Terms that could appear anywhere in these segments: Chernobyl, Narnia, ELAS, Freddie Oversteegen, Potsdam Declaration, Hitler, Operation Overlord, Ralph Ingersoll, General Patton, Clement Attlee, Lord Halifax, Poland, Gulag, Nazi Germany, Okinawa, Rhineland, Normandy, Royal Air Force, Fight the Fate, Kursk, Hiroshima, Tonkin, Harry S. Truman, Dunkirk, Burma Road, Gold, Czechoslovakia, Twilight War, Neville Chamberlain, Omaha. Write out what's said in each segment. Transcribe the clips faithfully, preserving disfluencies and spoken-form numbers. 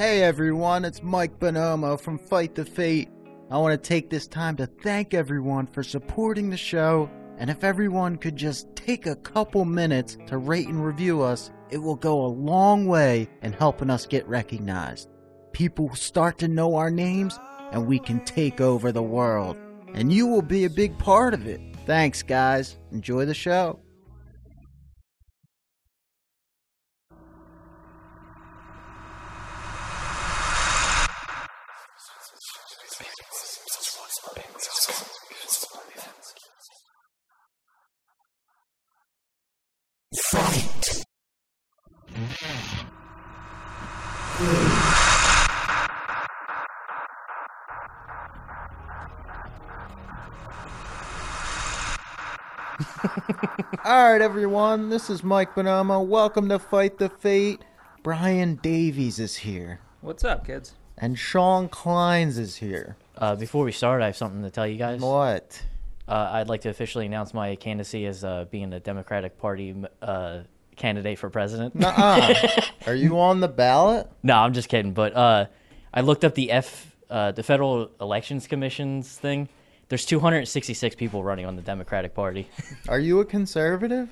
Hey everyone, it's Mike Bonomo from Fight the Fate. I want to take this time to thank everyone for supporting the show, and if everyone could just take a couple minutes to rate and review us, it will go a long way in helping us get recognized. People start to know our names, and we can take over the world. And you will be a big part of it. Thanks guys, enjoy the show. Fight. Alright everyone, this is Mike Bonomo. Welcome to Fight the Fate. Brian Davies is here. What's up, kids? And Sean Clines is here. Uh, before we start, I have something to tell you guys. What? Uh, I'd like to officially announce my candidacy as uh, being a Democratic Party uh, candidate for president. Nuh-uh. Are you on the ballot? No, I'm just kidding. But uh, I looked up the F, uh, the Federal Elections Commission's thing. There's two hundred sixty-six people running on the Democratic Party. Are you a conservative?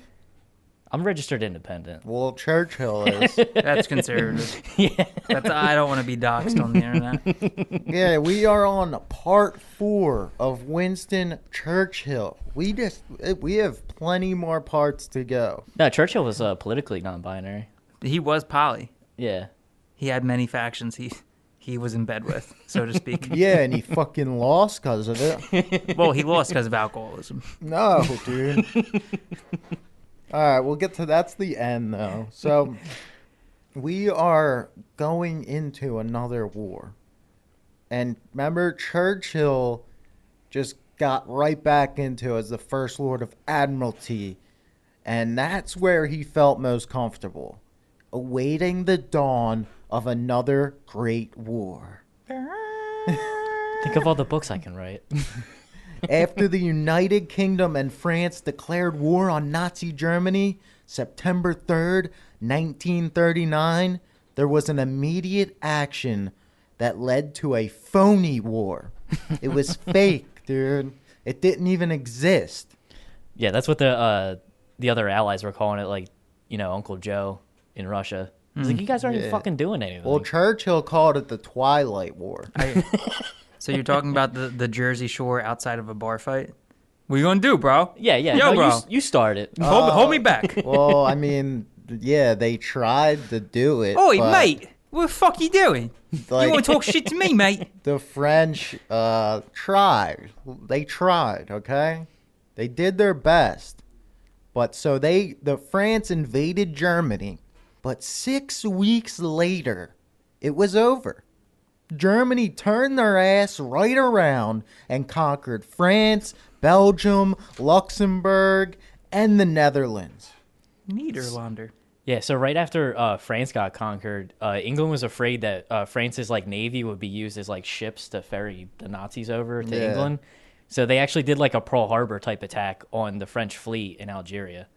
I'm registered independent. Well, Churchill is. That's conservative. Yeah. That's, I don't want to be doxxed on the internet. Yeah, we are on part four of Winston Churchill. We just we have plenty more parts to go. No, Churchill was uh, politically non-binary. He was poly. Yeah. He had many factions he he was in bed with, so to speak. Yeah, and he fucking lost because of it. Well, he lost because of alcoholism. No, dude. All right, we'll get to that's the end, though. So we are going into another war. And remember, Churchill just got right back into as the First Lord of Admiralty. And that's where he felt most comfortable, awaiting the dawn of another great war. Think of all the books I can write. After the United Kingdom and France declared war on Nazi Germany, September third, nineteen thirty-nine, there was an immediate action that led to a phony war. It was fake, dude. It didn't even exist. Yeah, that's what the uh, the other allies were calling it, like, you know, Uncle Joe in Russia. It's mm. like, you guys aren't yeah. even fucking doing anything. Well, Churchill called it the Twilight War. I... So you're talking about the, the Jersey Shore outside of a bar fight? What are you going to do, bro? Yeah, yeah. Yo, no, bro. You, you start it. Uh, hold, hold me back. Well, I mean, yeah, they tried to do it. Oi, mate. What the fuck you doing? Like, you want to talk shit to me, mate? The French uh, tried. They tried, okay? They did their best. But so they, the France invaded Germany. But six weeks later, it was over. Germany turned their ass right around and conquered France, Belgium, Luxembourg, and the Netherlands. Niederlander. Yeah, so right after uh, France got conquered, uh, England was afraid that uh, France's like navy would be used as like ships to ferry the Nazis over to yeah. England. So they actually did like a Pearl Harbor type attack on the French fleet in Algeria.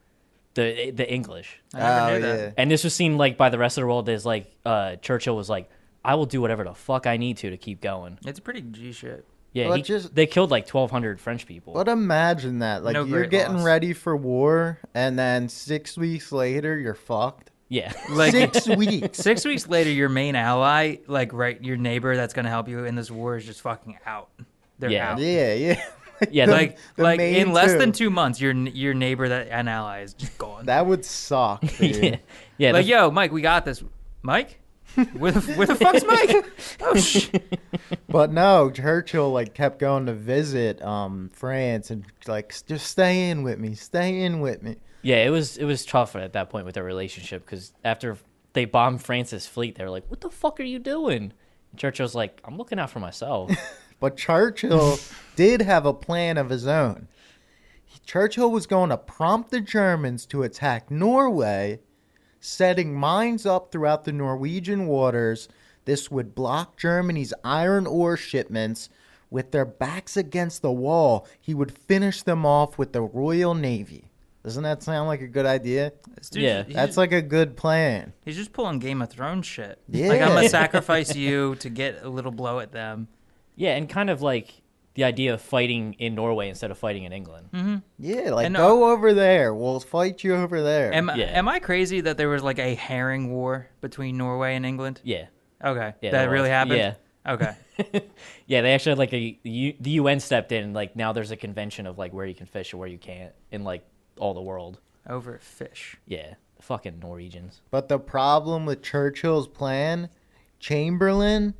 The the English. I never oh, knew that. Yeah. And this was seen like by the rest of the world as like uh, Churchill was like, I will do whatever the fuck I need to to keep going. It's pretty G shit. Yeah, he, just, they killed like twelve hundred French people. But imagine that. Like, no you're getting loss. ready for war, and then six weeks later, you're fucked. Yeah. Like, six weeks. Six weeks later, your main ally, like right, your neighbor that's going to help you in this war is just fucking out. They're yeah. out. Yeah, yeah. Yeah, the, like the like in two. less than two months, your your neighbor that an ally is just gone. That would suck, dude. yeah. yeah. Like, yo, Mike, we got this. Mike? Where the, where the fuck's Mike? Oh, sh- But no, Churchill like kept going to visit um, France and like just stay in with me, stay in with me. Yeah, it was it was tough at that point with their relationship because after they bombed France's fleet, they were like, "What the fuck are you doing?" And Churchill's like, "I'm looking out for myself." But Churchill did have a plan of his own. Churchill was going to prompt the Germans to attack Norway. Setting mines up throughout the Norwegian waters, this would block Germany's iron ore shipments. With their backs against the wall, he would finish them off with the Royal Navy. Doesn't that sound like a good idea? Dude, yeah. That's just, like a good plan. He's just pulling Game of Thrones shit. Yeah. Like, I'm going to sacrifice you to get a little blow at them. Yeah, and kind of like the idea of fighting in Norway instead of fighting in England. Mm-hmm. Yeah, like, and, go uh, over there. We'll fight you over there. Am, yeah. am I crazy that there was like a herring war between Norway and England? Yeah. Okay. Yeah, that, that really was. happened? Yeah. Okay. Yeah, they actually had like a, the U N stepped in, and like now there's a convention of like where you can fish and where you can't. And like, all the world over fish. Yeah, fucking Norwegians. But the problem with Churchill's plan, Chamberlain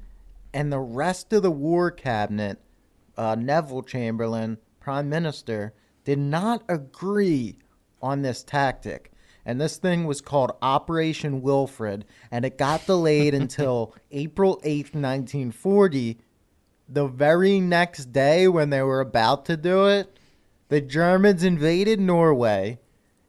and the rest of the war cabinet, uh, Neville Chamberlain, Prime Minister, did not agree on this tactic. And this thing was called Operation Wilfred, and it got delayed until April eighth, nineteen forty. The very next day when they were about to do it, the Germans invaded Norway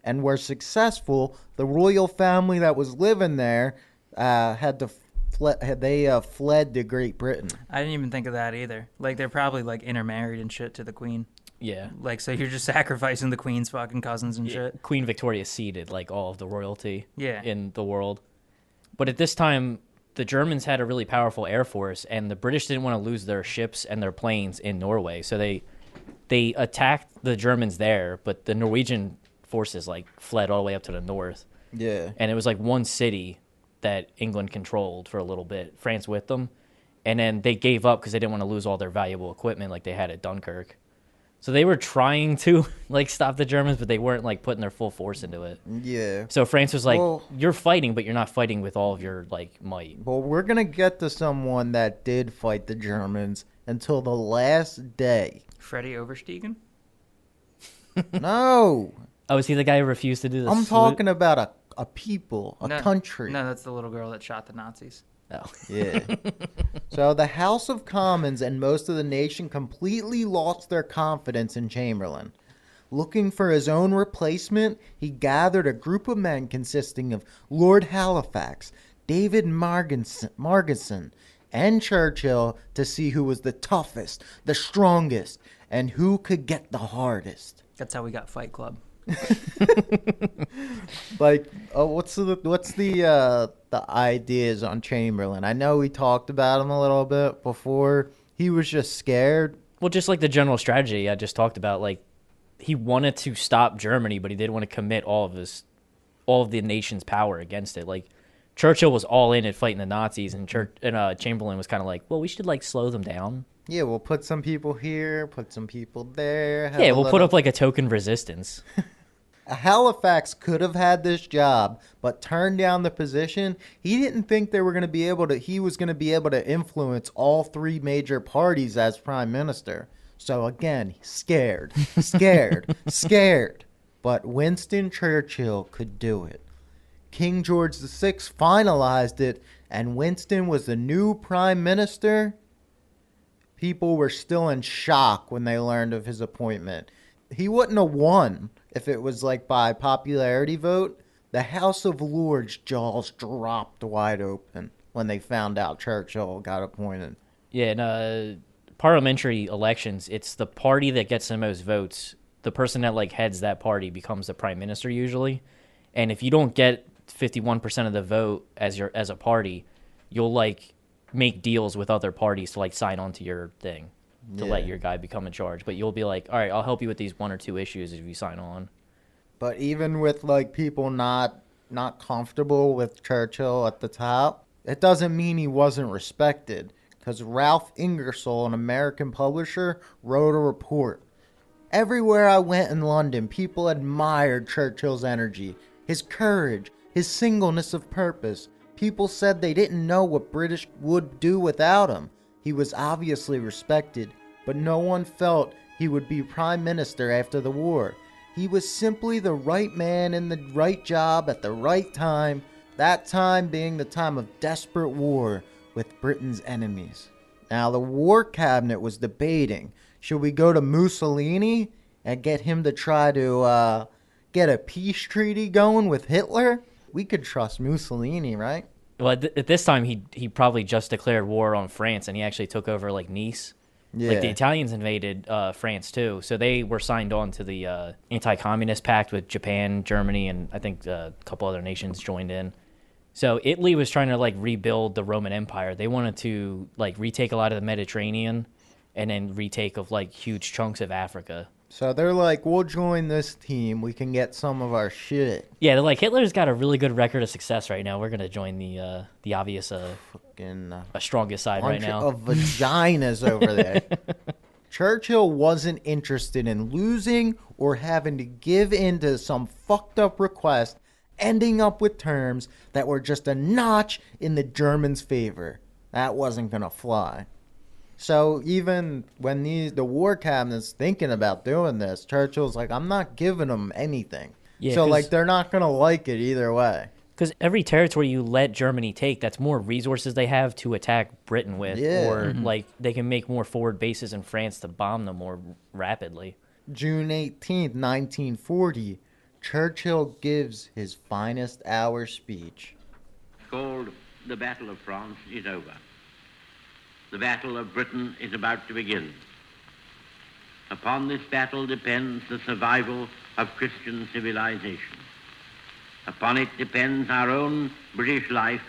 and were successful. The royal family that was living there uh, had to fle- had they uh, fled to Great Britain. I didn't even think of that either. Like, they're probably like intermarried and shit to the queen. Yeah. Like, so you're just sacrificing the queen's fucking cousins and yeah. shit. Queen Victoria ceded like all of the royalty yeah. in the world. But at this time, the Germans had a really powerful air force, and the British didn't want to lose their ships and their planes in Norway, so they They attacked the Germans there, but the Norwegian forces, like, fled all the way up to the north. Yeah. And it was, like, one city that England controlled for a little bit, France with them. And then they gave up because they didn't want to lose all their valuable equipment like they had at Dunkirk. So they were trying to, like, stop the Germans, but they weren't, like, putting their full force into it. Yeah. So France was like, well, you're fighting, but you're not fighting with all of your, like, might. Well, we're going to get to someone that did fight the Germans until the last day. Freddie Oversteegen? No. Oh, is he the guy who refused to do this? I'm talking salute? about a, a people, a no, country. No, that's the little girl that shot the Nazis. Oh. Yeah. So the House of Commons and most of the nation completely lost their confidence in Chamberlain. Looking for his own replacement, he gathered a group of men consisting of Lord Halifax, David Marginson, Marginson, and Churchill to see who was the toughest, the strongest, and who could get the hardest. That's how we got Fight Club. Like, oh, what's the what's the uh, the ideas on Chamberlain? I know we talked about him a little bit before. He was just scared. Well, just like the general strategy I just talked about, like he wanted to stop Germany, but he didn't want to commit all of his, all of the nation's power against it. Like, Churchill was all in at fighting the Nazis, and, Church- and uh, Chamberlain was kind of like, well, we should, like, slow them down. Yeah, we'll put some people here, put some people there. Yeah, we'll little... put up, like, a token resistance. Halifax could have had this job, but turned down the position. He didn't think they were going to be able to, he was going to be able to influence all three major parties as prime minister. So, again, scared, scared, scared. But Winston Churchill could do it. King George the sixth finalized it, and Winston was the new prime minister. People were still in shock when they learned of his appointment. He wouldn't have won if it was like by popularity vote. The House of Lords' jaws dropped wide open when they found out Churchill got appointed. Yeah, in uh, parliamentary elections, it's the party that gets the most votes. The person that like heads that party becomes the prime minister usually. And if you don't get fifty-one percent of the vote as your as a party, you'll like make deals with other parties to like sign onto your thing to yeah. let your guy become in charge. But you'll be like, all right, I'll help you with these one or two issues if you sign on. But even with like people not not comfortable with Churchill at the top, it doesn't mean he wasn't respected, because Ralph Ingersoll, an American publisher, wrote a report. Everywhere I went in London, people admired Churchill's energy, his courage, his singleness of purpose. People said they didn't know what British would do without him. He was obviously respected, but no one felt he would be prime minister after the war. He was simply the right man in the right job at the right time, that time being the time of desperate war with Britain's enemies. Now, the war cabinet was debating, should we go to Mussolini and get him to try to uh, get a peace treaty going with Hitler? We could trust Mussolini, right? Well, th- at this time, he he probably just declared war on France, and he actually took over, like, Nice. Yeah. Like the Italians invaded uh, France too, so they were signed on to the uh, anti-communist pact with Japan, Germany, and I think uh, a couple other nations joined in. So Italy was trying to like rebuild the Roman Empire. They wanted to like retake a lot of the Mediterranean, and then retake of like huge chunks of Africa. So they're like, we'll join this team. We can get some of our shit. Yeah, they're like, Hitler's got a really good record of success right now. We're gonna join the uh, the obvious, uh, fucking uh, strongest side right now. Bunch of vaginas over there. Churchill wasn't interested in losing or having to give in to some fucked up request, ending up with terms that were just a notch in the Germans' favor. That wasn't going to fly. So even when these, the war cabinet's thinking about doing this, Churchill's like, I'm not giving them anything. Yeah, so like they're not going to like it either way. Because every territory you let Germany take, that's more resources they have to attack Britain with. Yeah. Or mm-hmm. like they can make more forward bases in France to bomb them more rapidly. June eighteenth, nineteen forty, Churchill gives his finest hour speech. Called the Battle of France is over. The Battle of Britain is about to begin. Upon this battle depends the survival of Christian civilization. Upon it depends our own British life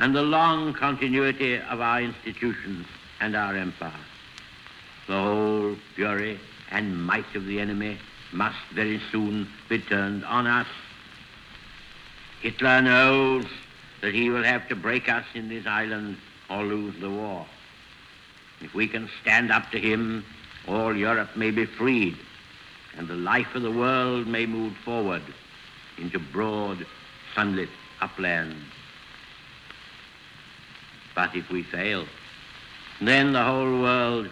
and the long continuity of our institutions and our empire. The whole fury and might of the enemy must very soon be turned on us. Hitler knows that he will have to break us in this island or lose the war. If we can stand up to him, all Europe may be freed, and the life of the world may move forward into broad, sunlit uplands. But if we fail, then the whole world,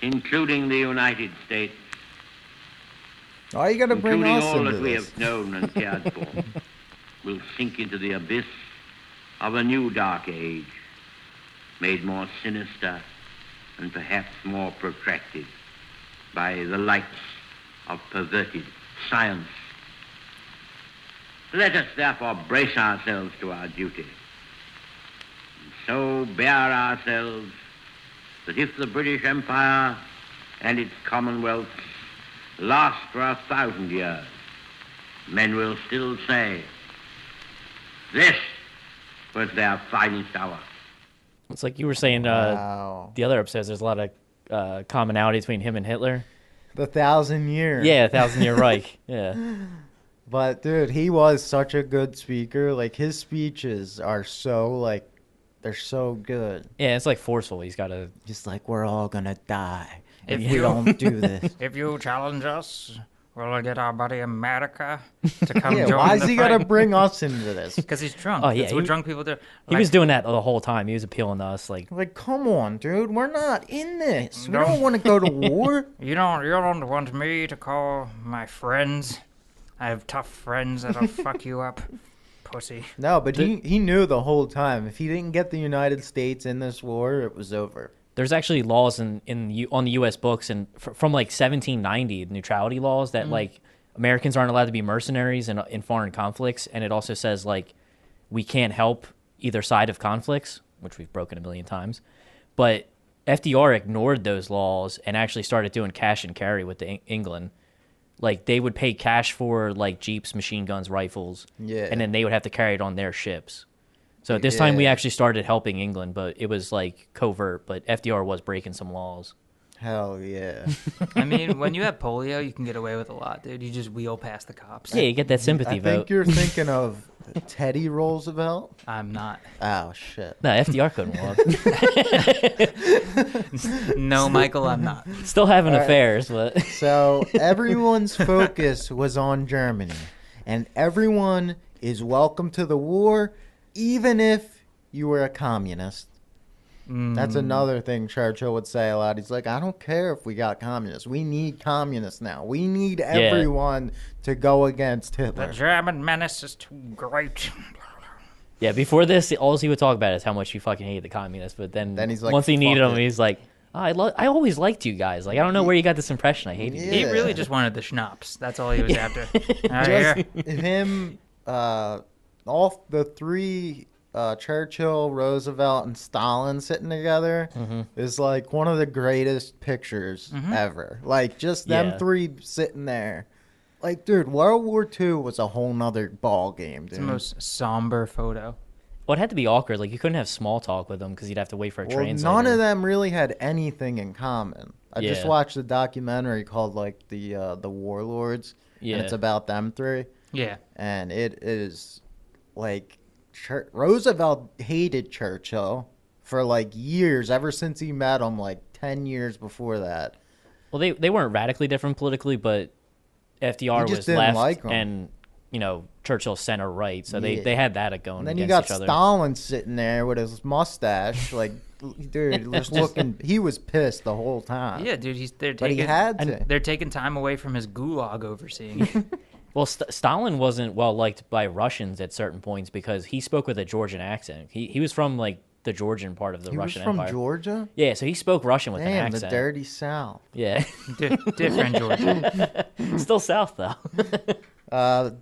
including the United States, Are you gonna bring us all into that this? We have known and cared for, will sink into the abyss of a new dark age, made more sinister and perhaps more protracted by the lights of perverted science. Let us therefore brace ourselves to our duty, and so bear ourselves that if the British Empire and its commonwealths last for a thousand years, men will still say, this was their finest hour. It's like you were saying uh, wow. the other episodes, there's a lot of uh, commonality between him and Hitler. The thousand year. Yeah, thousand year Reich. Yeah. But, dude, he was such a good speaker. Like, his speeches are so, like, they're so good. Yeah, it's, like, forceful. He's got to... Just like, we're all going to die if you don't do this. If you challenge us, we'll get our buddy America to come yeah, join why is he got to bring us into this? Because he's drunk. Oh, yeah. That's he, what drunk people do. Like, he was doing that the whole time. He was appealing to us. Like, like come on, dude. We're not in this. We don't, don't want to go to war. You don't, you don't want me to call my friends... I have tough friends that'll fuck you up, pussy. No, but he, he knew the whole time. If he didn't get the United States in this war, it was over. There's actually laws in, in U, on the U S books and from like seventeen ninety, neutrality laws that mm. like Americans aren't allowed to be mercenaries in, in foreign conflicts. And it also says like we can't help either side of conflicts, which we've broken a million times. But F D R ignored those laws and actually started doing cash and carry with the, England. Like, they would pay cash for, like, jeeps, machine guns, rifles, yeah. and then they would have to carry it on their ships. So at this yeah. time, we actually started helping England, but it was, like, covert, but F D R was breaking some laws. Hell yeah. I mean, when you have polio, you can get away with a lot, dude. You just wheel past the cops. Yeah, you get that sympathy I vote. I think you're thinking of Teddy Roosevelt. I'm not. Oh, shit. No, F D R couldn't walk. No, Michael, I'm not. Still having right. affairs, but... So everyone's focus was on Germany, and everyone is welcome to the war, even if you were a communist. Mm. That's another thing Churchill would say a lot. He's like, I don't care if we got communists. We need communists now. We need everyone yeah. to go against Hitler. The German menace is too great. Yeah, before this, all he would talk about is how much he fucking hated the communists. But then, then he's like, once he needed them, he's like, oh, I lo- I always liked you guys. Like, I don't know where you got this impression. I hated yeah. you. He really just wanted the schnapps. That's all he was after. All right, just here. Him, uh, all the three... uh, Churchill, Roosevelt, and Stalin sitting together mm-hmm. is like one of the greatest pictures mm-hmm. ever. Like just them yeah. three sitting there. Like, dude, World War Two was a whole nother ball game, dude. It's the most somber photo. Well, it had to be awkward. Like, you couldn't have small talk with them because you'd have to wait for a well, translator. None of them really had anything in common. I yeah. just watched a documentary called, like, The uh, the Warlords, yeah. and it's about them three. Yeah. And it is, like, Chur- Roosevelt hated Churchill for, like, years, ever since he met him, like, ten years before that. Well, they, they weren't radically different politically, but F D R was left, like, and, you know, Churchill center right, so they, yeah. they had that going. And then you got each other. Stalin sitting there with his mustache, like, dude, was looking. He was pissed the whole time. Yeah, dude, he's they're taking. But he had to. They're taking time away from his gulag overseeing it. Well, St- Stalin wasn't well liked by Russians at certain points because he spoke with a Georgian accent. He he was from like the Georgian part of the he Russian was from Empire. From Georgia? Yeah, so he spoke Russian with Damn, an accent. The dirty South. Yeah, D- different Georgia. Still South though. Uh,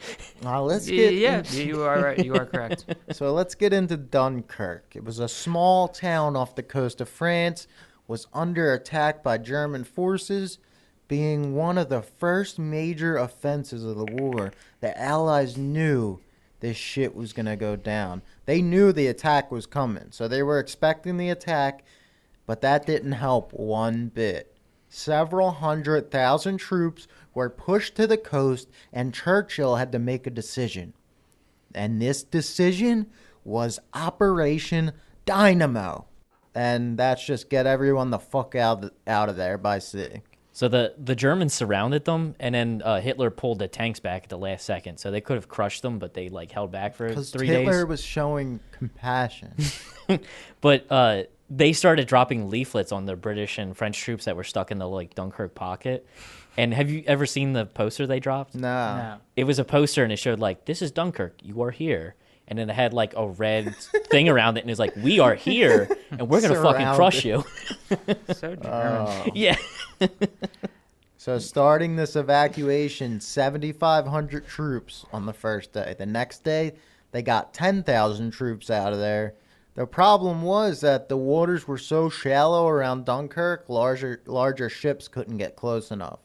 well, let's get yeah, into... you are right. You are correct. So let's get into Dunkirk. It was a small town off the coast of France, was under attack by German forces, being one of the first major offenses of the war. The Allies knew this shit was going to go down. They knew the attack was coming, so they were expecting the attack, but that didn't help one bit. Several hundred thousand troops were pushed to the coast, and Churchill had to make a decision. And this decision was Operation Dynamo. And that's just get everyone the fuck out, out of there by sea. So the, the Germans surrounded them, and then uh, Hitler pulled the tanks back at the last second. So they could have crushed them, but they like held back for three Hitler days. Hitler was showing compassion. But... Uh, they started dropping leaflets on the British and French troops that were stuck in the like Dunkirk pocket. And have you ever seen the poster they dropped? No. no. It was a poster, and it showed like, this is Dunkirk, you are here. And then it had like a red thing around it, and it was like, we are here, and we're going to fucking crush you. So German. Oh. Yeah. So starting this evacuation, seventy-five hundred troops on the first day. The next day, they got ten thousand troops out of there. The problem was that the waters were so shallow around Dunkirk, larger larger ships couldn't get close enough.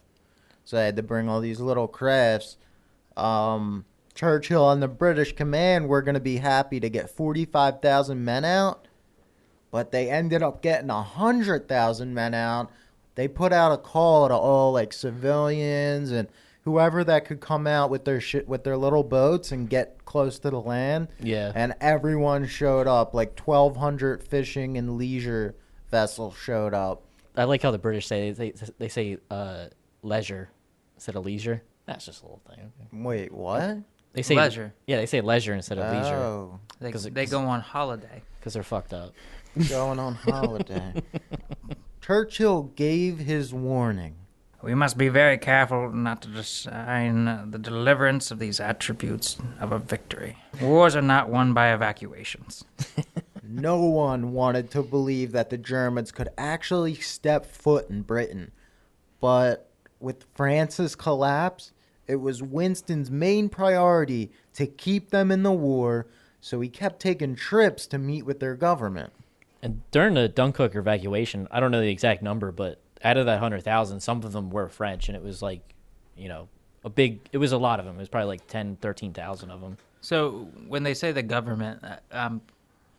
So they had to bring all these little crafts. Um, Churchill and the British command were going to be happy to get forty-five thousand men out, but they ended up getting one hundred thousand men out. They put out a call to all like civilians and whoever that could come out with their shit, with their little boats and get close to the land. Yeah. And everyone showed up. Like twelve hundred fishing and leisure vessels showed up. I like how the British say they they say uh, leisure instead of leisure. That's just a little thing. Wait, what? They say leisure. Yeah, they say leisure instead of leisure. Oh, they, they go on holiday because they're fucked up. Going on holiday. Churchill gave his warning. We must be very careful not to design the deliverance of these attributes of a victory. Wars are not won by evacuations. No one wanted to believe that the Germans could actually step foot in Britain. But with France's collapse, it was Winston's main priority to keep them in the war, so he kept taking trips to meet with their government. And during the Dunkirk evacuation, I don't know the exact number, but out of that one hundred thousand, some of them were French, and it was like, you know, a big, it was a lot of them. It was probably like ten, thirteen thousand of them. So when they say the government, um,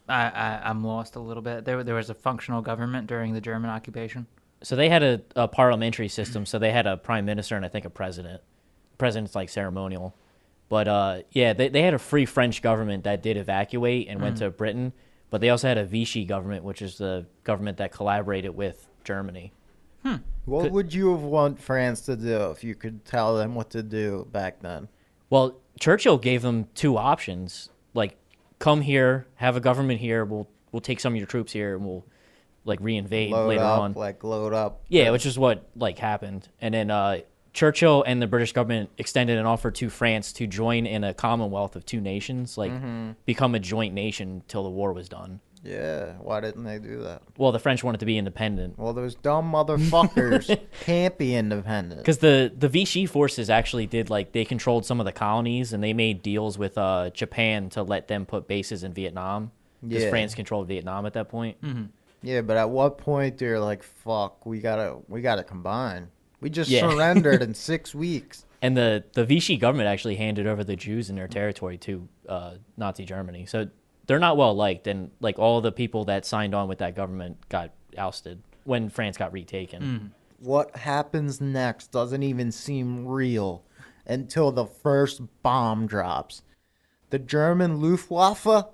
I, I, I'm lost a little bit. There, there was a functional government during the German occupation? So they had a, a parliamentary system, so they had a prime minister and I think a president. The president's like ceremonial. But uh, yeah, they, they had a free French government that did evacuate and mm. went to Britain, but they also had a Vichy government, which is the government that collaborated with Germany. Hmm. What could, would you have want France to do if you could tell them what to do back then? Well, Churchill gave them two options. Like, come here, have a government here, we'll we'll take some of your troops here and we'll like reinvade load later up, on. Like load up. Yeah, which is what like happened. And then uh, Churchill and the British government extended an offer to France to join in a commonwealth of two nations, like mm-hmm. become a joint nation till the war was done. Yeah, why didn't they do that? Well, the French wanted to be independent. Well, those dumb motherfuckers can't be independent. Because the, the Vichy forces actually did, like, they controlled some of the colonies, and they made deals with uh, Japan to let them put bases in Vietnam. because yeah. France controlled Vietnam at that point. Mm-hmm. Yeah, but at what point they're like, fuck, we gotta we gotta combine. We just yeah. surrendered in six weeks. And the, the Vichy government actually handed over the Jews in their territory to uh, Nazi Germany. So they're not well liked, and like all the people that signed on with that government got ousted when France got retaken. Mm. What happens next doesn't even seem real until the first bomb drops. The German Luftwaffe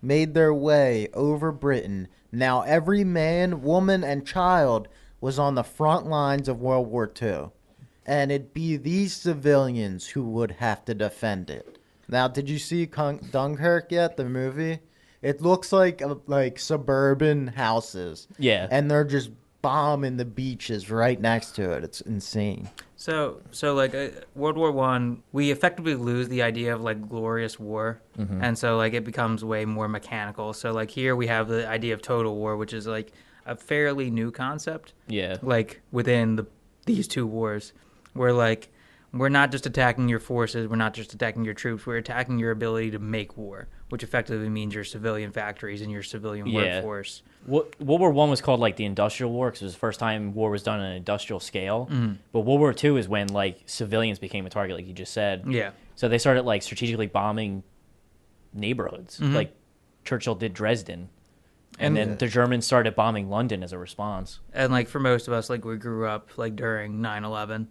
made their way over Britain. Now every man, woman, and child was on the front lines of World War Two. And it'd be these civilians who would have to defend it. Now, did you see Dunkirk yet, the movie? It looks like like suburban houses. Yeah. And they're just bombing the beaches right next to it. It's insane. So, so like, uh, World War One, we effectively lose the idea of, like, glorious war. Mm-hmm. And so, like, it becomes way more mechanical. So, like, here we have the idea of total war, which is, like, a fairly new concept. Yeah. Like, within the these two wars. We're like, we're not just attacking your forces, we're not just attacking your troops, we're attacking your ability to make war, which effectively means your civilian factories and your civilian yeah. workforce. What, World War One was called, like, the Industrial War, because it was the first time war was done on an industrial scale. Mm. But World War Two is when, like, civilians became a target, like you just said. Yeah. So they started, like, strategically bombing neighborhoods. Mm-hmm. Like, Churchill did Dresden. And, and then the Germans started bombing London as a response. And, like, for most of us, like, we grew up, like, during nine eleven.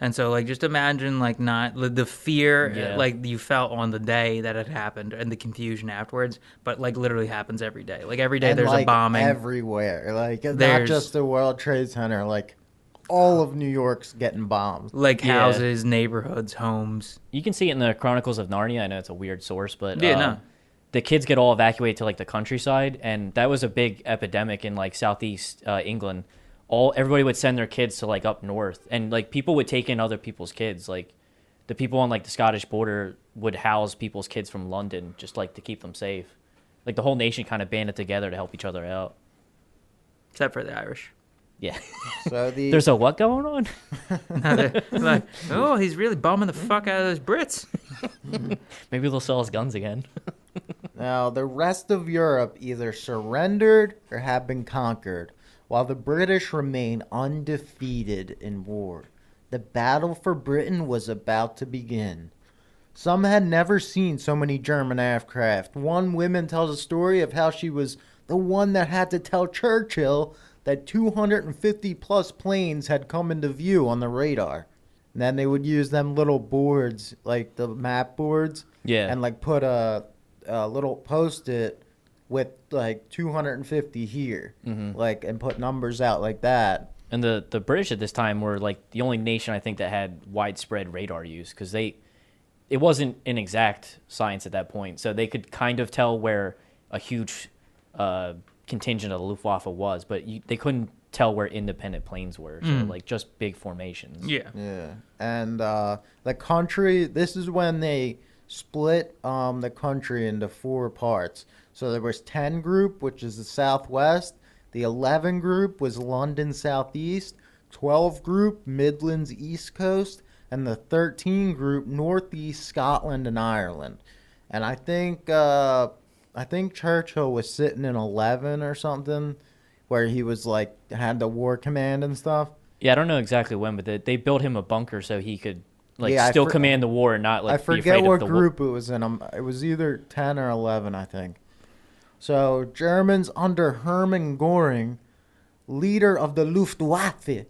And so, like, just imagine, like, not the fear, yeah. like, you felt on the day that it happened and the confusion afterwards. But, like, literally happens every day. Like, every day and there's, like, a bombing. Everywhere. Like, there's, not just the World Trade Center. Like, all of New York's getting bombed. Like, yeah. houses, neighborhoods, homes. You can see it in the Chronicles of Narnia. I know it's a weird source, but... Yeah, um, no. The kids get all evacuated to, like, the countryside, and that was a big epidemic in, like, southeast uh, England. All everybody would send their kids to, like, up north, and, like, people would take in other people's kids. Like, the people on, like, the Scottish border would house people's kids from London just, like, to keep them safe. Like, the whole nation kind of banded together to help each other out. Except for the Irish. Yeah. So the... There's a what going on? No, like, oh, he's really bombing the fuck out of those Brits. Maybe they'll sell us guns again. Now, the rest of Europe either surrendered or have been conquered, while the British remain undefeated in war. The battle for Britain was about to begin. Some had never seen so many German aircraft. One woman tells a story of how she was the one that had to tell Churchill that two hundred fifty plus planes had come into view on the radar. And then they would use them little boards, like the map boards, yeah, and, like, put a... a little post-it with, like, two hundred fifty here, mm-hmm. like, and put numbers out like that. And the, the British at this time were, like, the only nation, I think, that had widespread radar use, because they, it wasn't an exact science at that point, so they could kind of tell where a huge uh, contingent of the Luftwaffe was, but you, they couldn't tell where independent planes were, so, mm. like, just big formations. Yeah. Yeah. And uh, the country, this is when they... split um, the country into four parts. So there was ten group, which is the southwest. The eleven group was London southeast. twelve group, Midlands east coast. And the thirteen group, northeast Scotland and Ireland. And I think uh, I think Churchill was sitting in eleven or something, where he was like had the war command and stuff. Yeah, I don't know exactly when, but they, they built him a bunker so he could. Like, yeah, still for- command the war and not, like, I forget what group wo- it was in. Um, it was either ten or eleven, I think. So, Germans under Hermann Göring, leader of the Luftwaffe,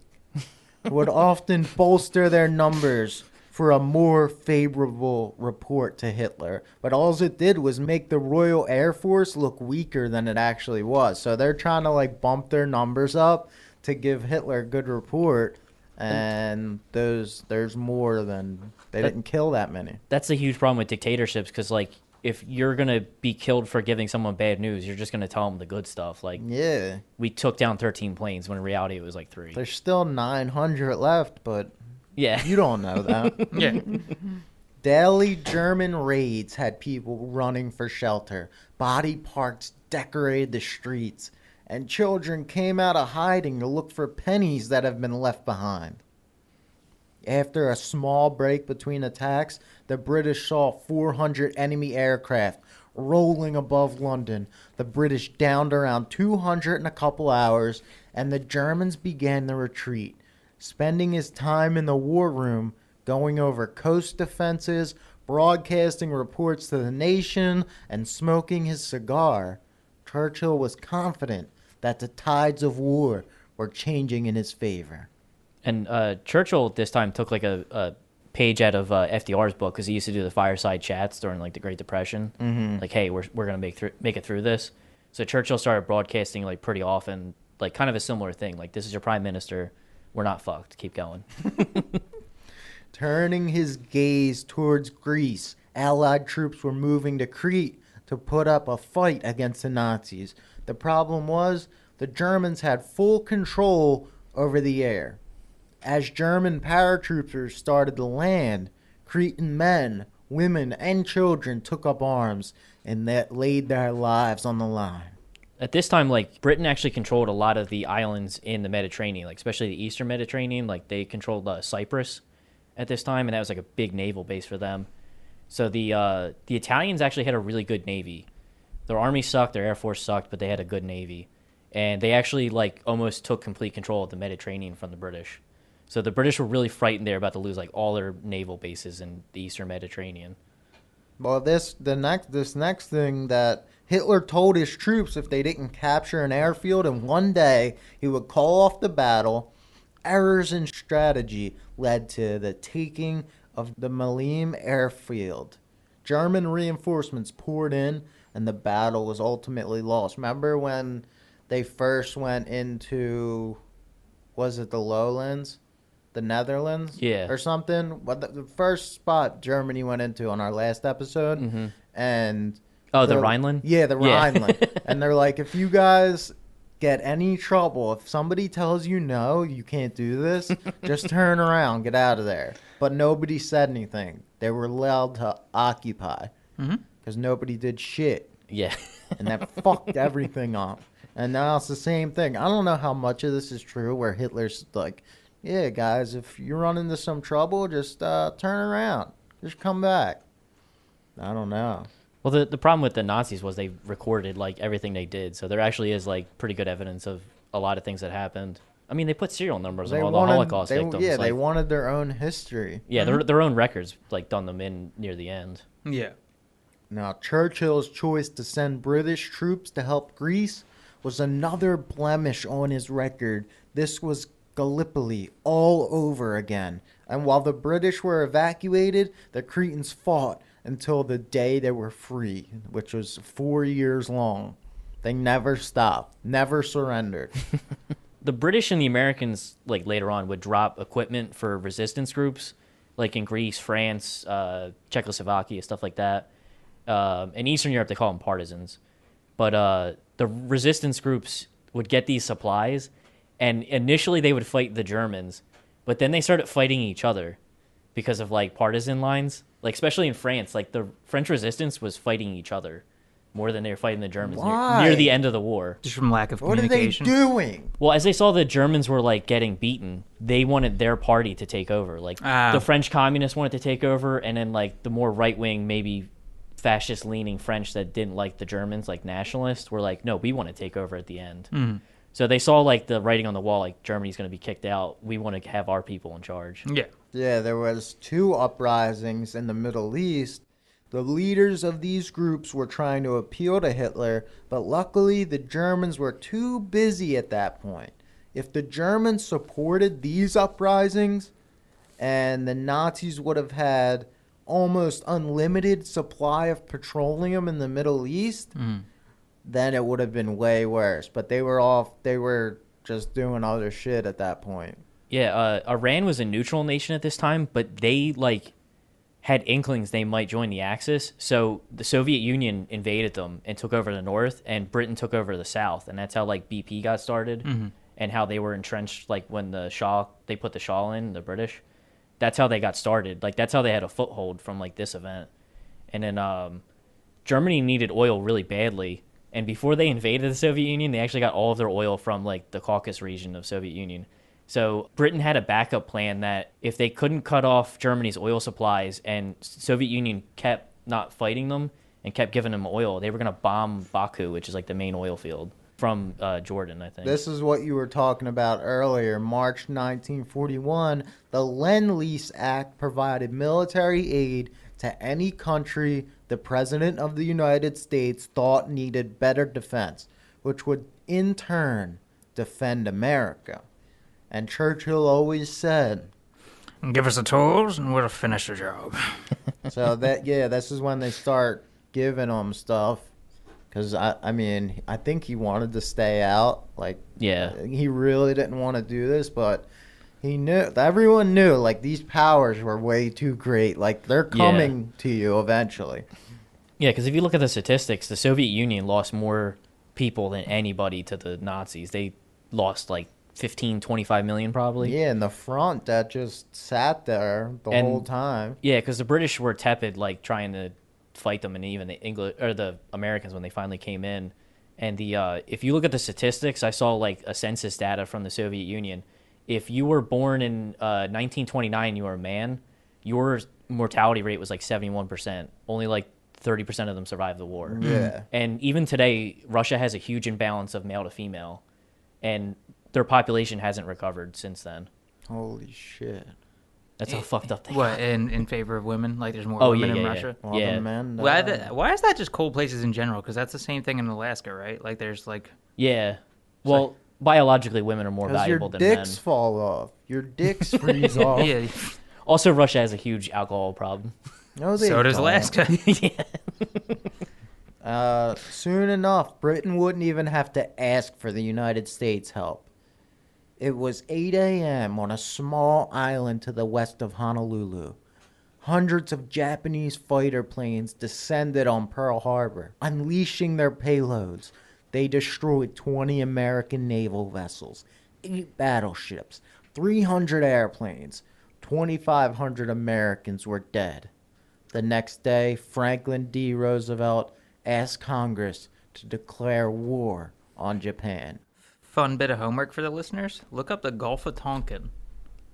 would often bolster their numbers for a more favorable report to Hitler. But all it did was make the Royal Air Force look weaker than it actually was. So, they're trying to, like, bump their numbers up to give Hitler a good report. And those, there's more than they that, didn't kill that many. That's a huge problem with dictatorships, because, like, if you're gonna be killed for giving someone bad news, you're just gonna tell them the good stuff. Like, yeah, we took down thirteen planes when in reality it was like three. There's still nine hundred left, but yeah, you don't know that. Yeah. Daily German raids had people running for shelter. Body parts decorated the streets. And children came out of hiding to look for pennies that have been left behind. After a small break between attacks, the British saw four hundred enemy aircraft rolling above London. The British downed around two hundred in a couple hours, and the Germans began the retreat, spending his time in the war room going over coast defenses, broadcasting reports to the nation, and smoking his cigar. Churchill was confident that the tides of war were changing in his favor. And uh, Churchill this time took like a, a page out of uh, F D R's book, because he used to do the fireside chats during like the Great Depression. Mm-hmm. Like, hey, we're we're gonna make th- make it through this. So Churchill started broadcasting like pretty often, like kind of a similar thing. Like, this is your prime minister. We're not fucked. Keep going. Turning his gaze towards Greece, Allied troops were moving to Crete to put up a fight against the Nazis. The problem was the Germans had full control over the air. As German paratroopers started to land, Cretan men, women, and children took up arms and that laid their lives on the line. At this time, like, Britain actually controlled a lot of the islands in the Mediterranean, like especially the Eastern Mediterranean. Like, they controlled uh, Cyprus at this time, and that was like a big naval base for them. So the uh, the Italians actually had a really good navy. Their army sucked, their air force sucked, but they had a good navy, and they actually like almost took complete control of the Mediterranean from the British. So the British were really frightened they were about to lose like all their naval bases in the Eastern Mediterranean. Well, this the next this next thing that Hitler told his troops, if they didn't capture an airfield in one day, he would call off the battle. Errors in strategy led to the taking of the Malines airfield. German reinforcements poured in, and the battle was ultimately lost. Remember when they first went into, was it the lowlands? The Netherlands? Yeah. Or something? The first spot Germany went into on our last episode. Mm-hmm. And... Oh, the Rhineland? Yeah, the yeah. Rhineland. And they're like, if you guys get any trouble, if somebody tells you, no, you can't do this, just turn around, get out of there. But nobody said anything. They were allowed to occupy because mm-hmm. nobody did shit. Yeah. And that fucked everything up. And now it's the same thing. I don't know how much of this is true where Hitler's like, yeah, guys, if you run into some trouble, just uh, turn around. Just come back. I don't know. Well, the, the problem with the Nazis was they recorded, like, everything they did. So there actually is, like, pretty good evidence of a lot of things that happened. I mean, they put serial numbers on all wanted, the Holocaust they, victims. Yeah, like, they wanted their own history. Yeah, mm-hmm. their, their own records, like, done them in near the end. Yeah. Now, Churchill's choice to send British troops to help Greece was another blemish on his record. This was Gallipoli all over again. And while the British were evacuated, the Cretans fought until the day they were free, which was four years long. They never stopped, never surrendered. The British and the Americans, like later on, would drop equipment for resistance groups, like in Greece, France, uh, Czechoslovakia, stuff like that. Uh, in Eastern Europe, they call them partisans. But uh, the resistance groups would get these supplies, and initially they would fight the Germans, but then they started fighting each other because of like partisan lines. Like, especially in France, like, the French resistance was fighting each other more than they were fighting the Germans near, near the end of the war. Just from lack of communication. What are they doing? Well, as they saw the Germans were, like, getting beaten, they wanted their party to take over. Like, ah. the French communists wanted to take over, and then, like, the more right-wing, maybe fascist-leaning French that didn't like the Germans, like nationalists, were like, no, we want to take over at the end. Mm. So they saw, like, the writing on the wall, like, Germany's going to be kicked out. We want to have our people in charge. Yeah. Yeah, there was two uprisings in the Middle East. The leaders of these groups were trying to appeal to Hitler, but luckily the Germans were too busy at that point. If the Germans supported these uprisings, and the Nazis would have had almost unlimited supply of petroleum in the Middle East, mm. then it would have been way worse. But they were off, they were just doing other shit at that point. Yeah, uh, Iran was a neutral nation at this time, but they, like, had inklings they might join the Axis. So the Soviet Union invaded them and took over the north, and Britain took over the south. And that's how, like, B P got started mm-hmm. and how they were entrenched, like, when the Shah, they put the Shah in, the British. That's how they got started. Like, that's how they had a foothold from, like, this event. And then um, Germany needed oil really badly. And before they invaded the Soviet Union, they actually got all of their oil from, like, the Caucasus region of Soviet Union. So Britain had a backup plan that if they couldn't cut off Germany's oil supplies and Soviet Union kept not fighting them, and kept giving them oil. They were going to bomb Baku, which is like the main oil field from uh, Jordan, I think. This is what you were talking about earlier. March nineteen forty-one, the Lend-Lease Act provided military aid to any country the President of the United States thought needed better defense, which would in turn defend America. And Churchill always said, give us the tools and we'll finish the job. So that, yeah, this is when they start giving them stuff. Because, I, I mean, I think he wanted to stay out. Like, yeah, he really didn't want to do this, but he knew, everyone knew, like, these powers were way too great. Like, they're coming yeah. to you eventually. Yeah, because if you look at the statistics, the Soviet Union lost more people than anybody to the Nazis. They lost, like, fifteen, twenty-five million probably. Yeah, in the front that just sat there the and, whole time. Yeah, because the British were tepid, like, trying to fight them, and even the English or the Americans when they finally came in. And the uh if you look at the statistics, I saw like a census data from the Soviet Union. If you were born in uh nineteen twenty-nine, you were a man, your mortality rate was like seventy-one percent. Only like thirty percent of them survived the war. Yeah. And even today, Russia has a huge imbalance of male to female, and their population hasn't recovered since then. Holy shit. That's how fucked up they are. What, in, in favor of women? Like, there's more oh, women yeah, in yeah, Russia? Yeah. yeah. Men, uh, why, the, why is that just cold places in general? Because that's the same thing in Alaska, right? Like, there's, like... Yeah. Well, like, biologically, women are more valuable than men. Because your dicks fall off. Your dicks freeze off. Yeah. Also, Russia has a huge alcohol problem. No, they so does Alaska. Yeah. Uh, soon enough, Britain wouldn't even have to ask for the United States help. It was eight a.m. on a small island to the west of Honolulu. Hundreds of Japanese fighter planes descended on Pearl Harbor, unleashing their payloads. They destroyed twenty American naval vessels, eight battleships, three hundred airplanes. twenty-five hundred Americans were dead. The next day, Franklin D. Roosevelt asked Congress to declare war on Japan. Fun bit of homework for the listeners. Look up the Gulf of Tonkin.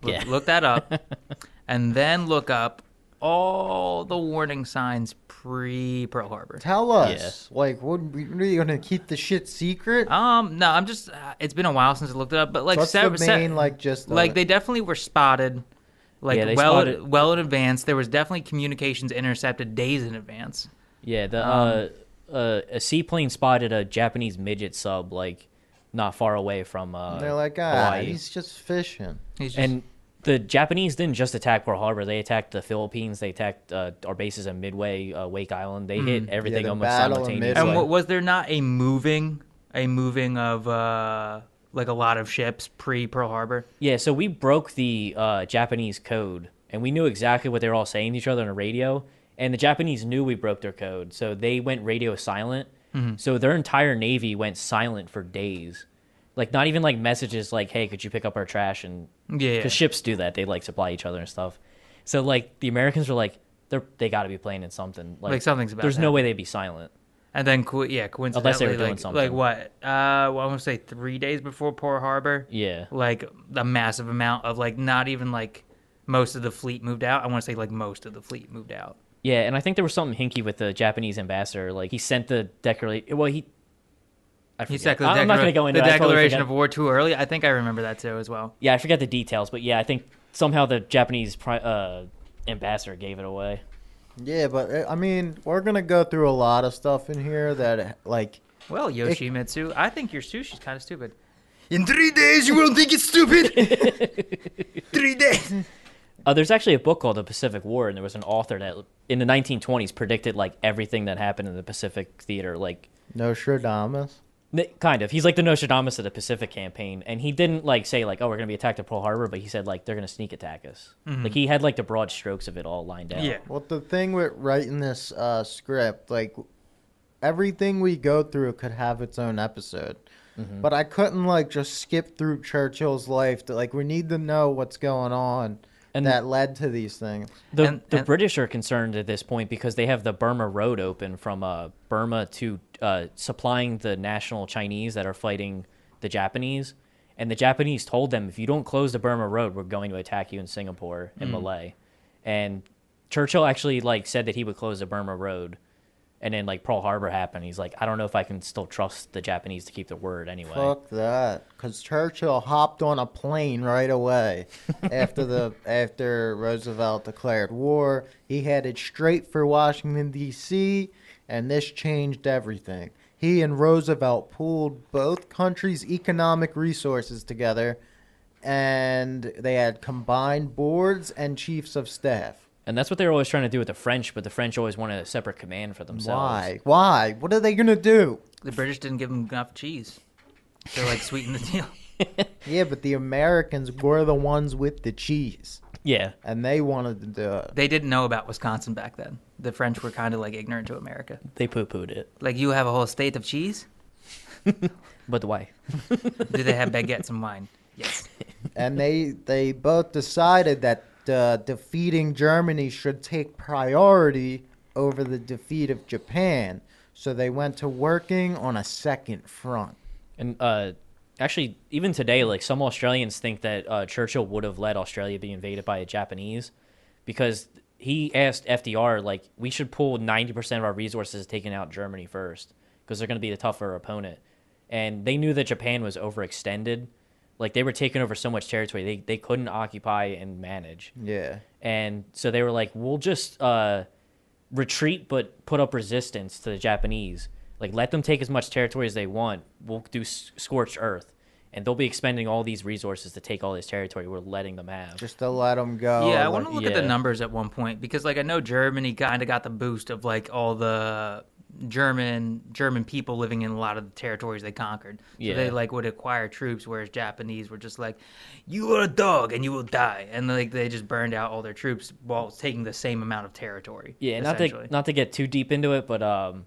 Look, yeah. look that up. And then look up all the warning signs pre-Pearl Harbor. Tell us. Yeah. Like, what, are you going to keep the shit secret? Um, No, I'm just... Uh, it's been a while since I looked it up. But like, What's se- the main, se- like, just... Like, they definitely were spotted, like, yeah, well, spotted. well in advance. There was definitely communications intercepted days in advance. Yeah, the um, uh, uh, a seaplane spotted a Japanese midget sub, like... not far away from uh they're like ah Hawaii. he's just fishing he's just... And the Japanese didn't just attack Pearl Harbor. They attacked the Philippines, they attacked uh, our bases in Midway, uh, Wake Island. They mm. hit everything yeah, almost simultaneously. And w- was there not a moving a moving of uh like a lot of ships pre-Pearl Harbor? Yeah, so we broke the uh Japanese code, and we knew exactly what they were all saying to each other on the radio, and the Japanese knew we broke their code, so they went radio silent. Mm-hmm. So their entire Navy went silent for days. Like, not even, like, messages like, hey, could you pick up our trash? And yeah. Because ships do that. They, like, supply each other and stuff. So, like, the Americans were like, they're, they got to be playing in something. Like, like something's about There's that. no way they'd be silent. And then, co- yeah, coincidentally. Unless they were doing like, something. Like, what? Uh, well, I'm going to say three days before Pearl Harbor. Yeah. Like, a massive amount of, like, not even, like, most of the fleet moved out. I want to say, like, most of the fleet moved out. Yeah, and I think there was something hinky with the Japanese ambassador. Like, he sent the declaration. Well, he. I he sent the declaration. I'm not going to go into the declaration of war too early. I think I remember that too as well. Yeah, I forget the details, but yeah, I think somehow the Japanese uh, ambassador gave it away. Yeah, but I mean, we're gonna go through a lot of stuff in here that like. Well, Yoshimitsu, it, I think your sushi's kind of stupid. In three days, you won't think it's stupid. Three days. Uh, there's actually a book called The Pacific War, and there was an author that in the nineteen twenties predicted like everything that happened in the Pacific theater, like Nostradamus. N- kind of. He's like the Nostradamus of the Pacific campaign, and he didn't like say like, oh, we're gonna be attacked at Pearl Harbor, but he said like they're gonna sneak attack us. Mm-hmm. Like he had like the broad strokes of it all lined out. Yeah. Well, the thing with writing this uh, script, like everything we go through could have its own episode. Mm-hmm. But I couldn't like just skip through Churchill's life. To, like we need to know what's going on. And that led to these things. The, and, the and, British are concerned at this point because they have the Burma Road open from uh, Burma to uh, supplying the national Chinese that are fighting the Japanese. And the Japanese told them, if you don't close the Burma Road, we're going to attack you in Singapore and mm. Malay. And Churchill actually like said that he would close the Burma Road. And then like Pearl Harbor happened. He's like, I don't know if I can still trust the Japanese to keep their word anyway. Fuck that, because Churchill hopped on a plane right away after the after Roosevelt declared war. He headed straight for Washington D C, and this changed everything. He and Roosevelt pooled both countries' economic resources together, and they had combined boards and chiefs of staff. And that's what they were always trying to do with the French, but the French always wanted a separate command for themselves. Why? Why? What are they going to do? The British didn't give them enough cheese. They like sweetened the deal. Yeah, but the Americans were the ones with the cheese. Yeah. And they wanted to do it. They didn't know about Wisconsin back then. The French were kind of like ignorant to America. They poo-pooed it. Like, you have a whole state of cheese? But why? Do they have baguettes and wine? Yes. And they, they both decided that Uh, defeating Germany should take priority over the defeat of Japan. So they went to working on a second front. And uh, actually, even today, like some Australians think that uh, Churchill would have let Australia be invaded by the Japanese, because he asked F D R, like, we should pull ninety percent of our resources taking out Germany first, because they're going to be the tougher opponent. And they knew that Japan was overextended. Like, they were taking over so much territory, they, they couldn't occupy and manage. Yeah. And so they were like, we'll just uh, retreat but put up resistance to the Japanese. Like, let them take as much territory as they want. We'll do scorched earth. And they'll be expending all these resources to take all this territory we're letting them have. Just to let them go. Yeah, I want to look yeah. at the numbers at one point. Because, like, I know Germany kind of got the boost of, like, all the German German people living in a lot of the territories they conquered. So yeah. they like would acquire troops, whereas Japanese were just like, you are a dog and you will die. And like they just burned out all their troops while taking the same amount of territory. Yeah, not to not to get too deep into it, but um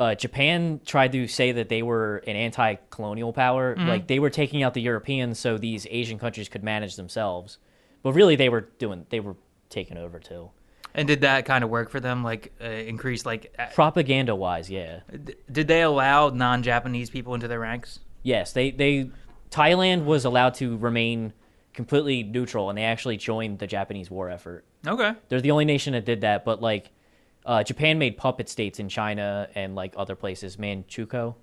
uh Japan tried to say that they were an anti-colonial power. Mm-hmm. Like they were taking out the Europeans so these Asian countries could manage themselves. But really they were doing they were taking over too. And did that kind of work for them, like uh, increase, like uh, propaganda-wise? Yeah. D- did they allow non-Japanese people into their ranks? Yes, they they Thailand was allowed to remain completely neutral, and they actually joined the Japanese war effort. Okay. They're the only nation that did that, but like uh, Japan made puppet states in China and like other places, Manchukuo,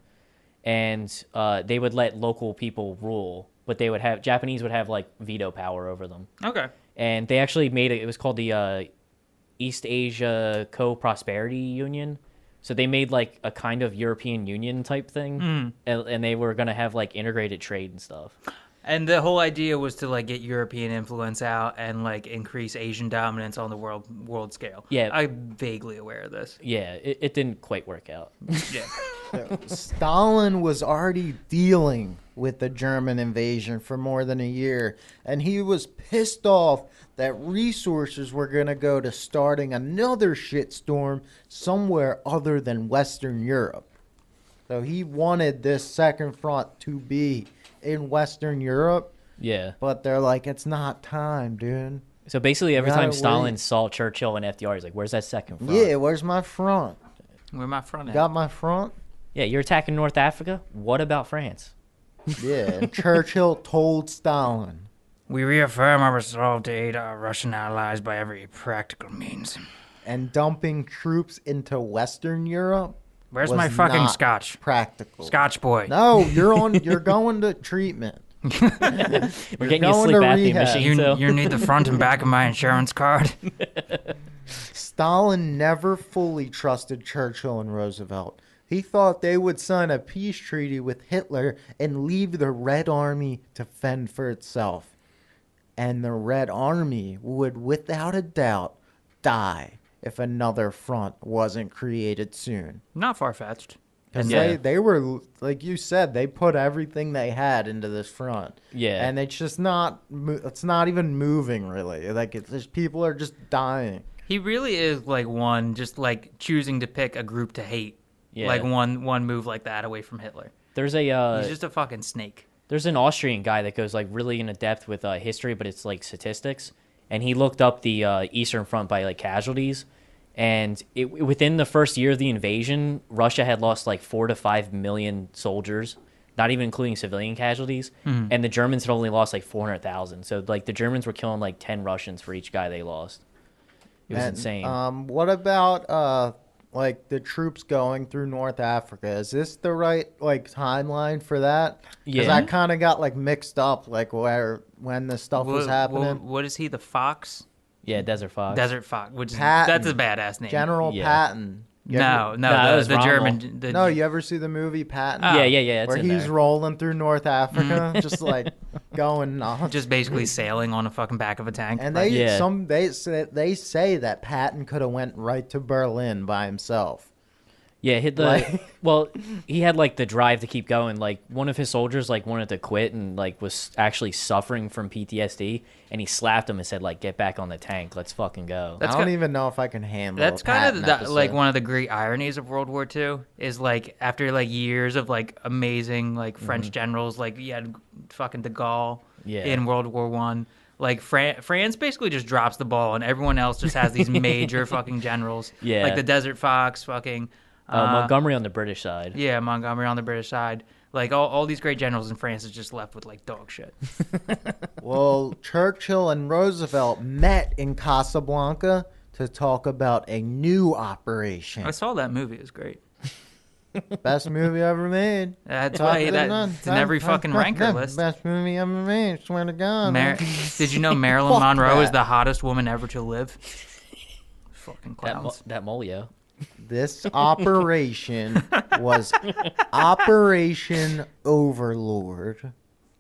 and uh, they would let local people rule, but they would have Japanese would have like veto power over them. Okay. And they actually made it. It was called the Uh, East Asia Co-Prosperity Union. So they made like a kind of European Union type thing, mm. and, and they were going to have like integrated trade and stuff. And the whole idea was to like get European influence out and like increase Asian dominance on the world world scale. Yeah. I'm vaguely aware of this. Yeah, it, it didn't quite work out. Yeah. Stalin was already dealing with the German invasion for more than a year, and he was pissed off that resources were going to go to starting another shitstorm somewhere other than Western Europe. So he wanted this second front to be in Western Europe. Yeah. But they're like, it's not time, dude. So basically every time Stalin wait. saw Churchill and F D R, he's like, where's that second front? Yeah, where's my front? Where my front at? Got my front? Yeah, you're attacking North Africa? What about France? Yeah, and Churchill told Stalin, we reaffirm our resolve to aid our Russian allies by every practical means. And dumping troops into Western Europe? Where's was my fucking not scotch? Practical. Scotch boy. No, you're on. You're going to treatment. We're getting you a sleep apnea machine. You, so. you need the front and back of my insurance card. Stalin never fully trusted Churchill and Roosevelt. He thought they would sign a peace treaty with Hitler and leave the Red Army to fend for itself. And the Red Army would, without a doubt, die if another front wasn't created soon. Not far-fetched. Because yeah. they, they were, like you said, they put everything they had into this front. Yeah. And it's just not, it's not even moving, really. Like, it's just, people are just dying. He really is, like, one, just, like, choosing to pick a group to hate. Yeah. Like one one move like that away from Hitler. There's a uh, he's just a fucking snake. There's an Austrian guy that goes like really into depth with uh, history, but it's like statistics. And he looked up the uh, Eastern Front by like casualties, and it, within the first year of the invasion, Russia had lost like four to five million soldiers, not even including civilian casualties. Mm. And the Germans had only lost like four hundred thousand. So like the Germans were killing like ten Russians for each guy they lost. It was and, insane. Um, what about uh? like the troops going through North Africa. Is this the right like timeline for that? Yeah, because I kind of got like mixed up, like where when the stuff what, was happening. What, what is he? The Fox? Yeah, Desert Fox. Desert Fox, which is Patton. That's a badass name. General yeah. Patton. You no, ever, no, no, the, was the German. The, no, you ever see the movie Patton? Oh, yeah, yeah, yeah. It's where in he's there. rolling through North Africa, just like going off, just basically sailing on the fucking back of a tank. And right? they yeah. some they say, they say that Patton could have went right to Berlin by himself. Yeah, hit the like, well. He had like the drive to keep going. Like one of his soldiers like wanted to quit and like was actually suffering from P T S D, and he slapped him and said like, "Get back on the tank, let's fucking go." That's I don't kind, even know if I can handle. That's kind of the, like one of the great ironies of World War Two is like after like years of like amazing like French mm-hmm. generals, like you had fucking De Gaulle yeah. in World War One. Like, Fran- France basically just drops the ball, and everyone else just has these major fucking generals. Yeah, like the Desert Fox, fucking. Uh, uh, Montgomery on the British side. Yeah, Montgomery on the British side. Like, all, all these great generals in France is just left with, like, dog shit. Well, Churchill and Roosevelt met in Casablanca to talk about a new operation. I saw that movie. It was great. Best movie ever made. That's why that, it's in every fucking ranker list. Best movie ever made, swear to God. Mar- Did you know Marilyn Monroe that. is the hottest woman ever to live? Fucking clowns. That, mo- that Molyo. This operation was Operation Overlord.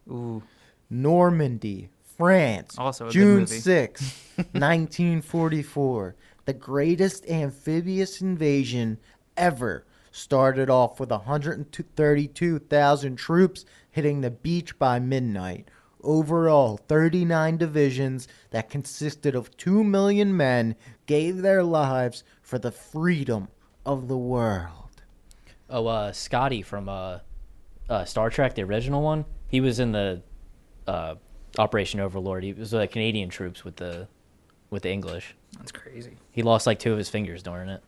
Ooh. Normandy, France, also a June sixth, nineteen forty-four. The greatest amphibious invasion ever started off with one hundred thirty-two thousand troops hitting the beach by midnight. Overall, thirty-nine divisions that consisted of two million men gave their lives for the freedom of the world. Oh, uh, Scotty from uh, uh, Star Trek, the original one, he was in the uh, Operation Overlord. He was uh, Canadian troops with the with the English. That's crazy. He lost like two of his fingers during it.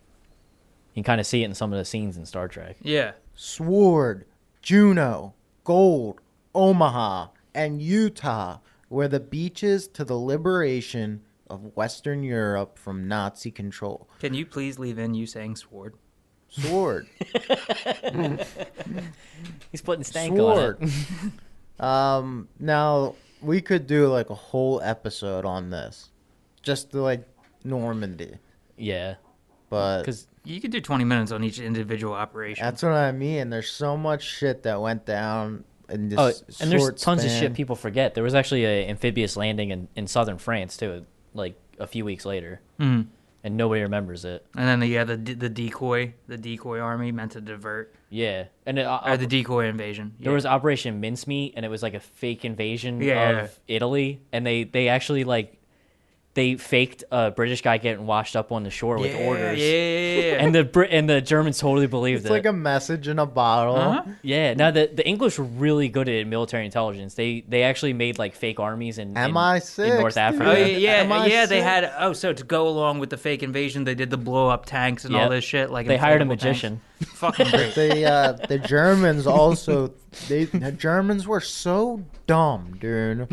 You can kind of see it in some of the scenes in Star Trek. Yeah. Sword, Juneau, Gold, Omaha, and Utah were the beaches to the liberation of Western Europe from Nazi control. Can you please leave in you saying sword? Sword. He's putting stank sword. on it. um, now, we could do like a whole episode on this. Just to, like Normandy. Yeah. But because you could do twenty minutes on each individual operation. That's what I mean. There's so much shit that went down. In this oh, and there's tons span. of shit people forget. There was actually an amphibious landing in, in southern France, too, like a few weeks later. Mm. And nobody remembers it. And then, the, yeah, the the decoy, the decoy army meant to divert. Yeah. and it, uh, Or the decoy invasion. Yeah. There was Operation Mincemeat, and it was like a fake invasion yeah. of Italy. And they, they actually, like, they faked a British guy getting washed up on the shore with yeah, orders. Yeah, yeah, yeah. And the Br- and the Germans totally believed it. It's like a message in a bottle. Uh-huh. Yeah. Now, the, the English were really good at military intelligence. They they actually made, like, fake armies in, in, in North Africa. Oh, yeah, yeah, yeah they had... Oh, so to go along with the fake invasion, they did the blow-up tanks and yep. all this shit. Like They hired a magician. Fucking great. The, uh, the Germans also... They, the Germans were so dumb, dude,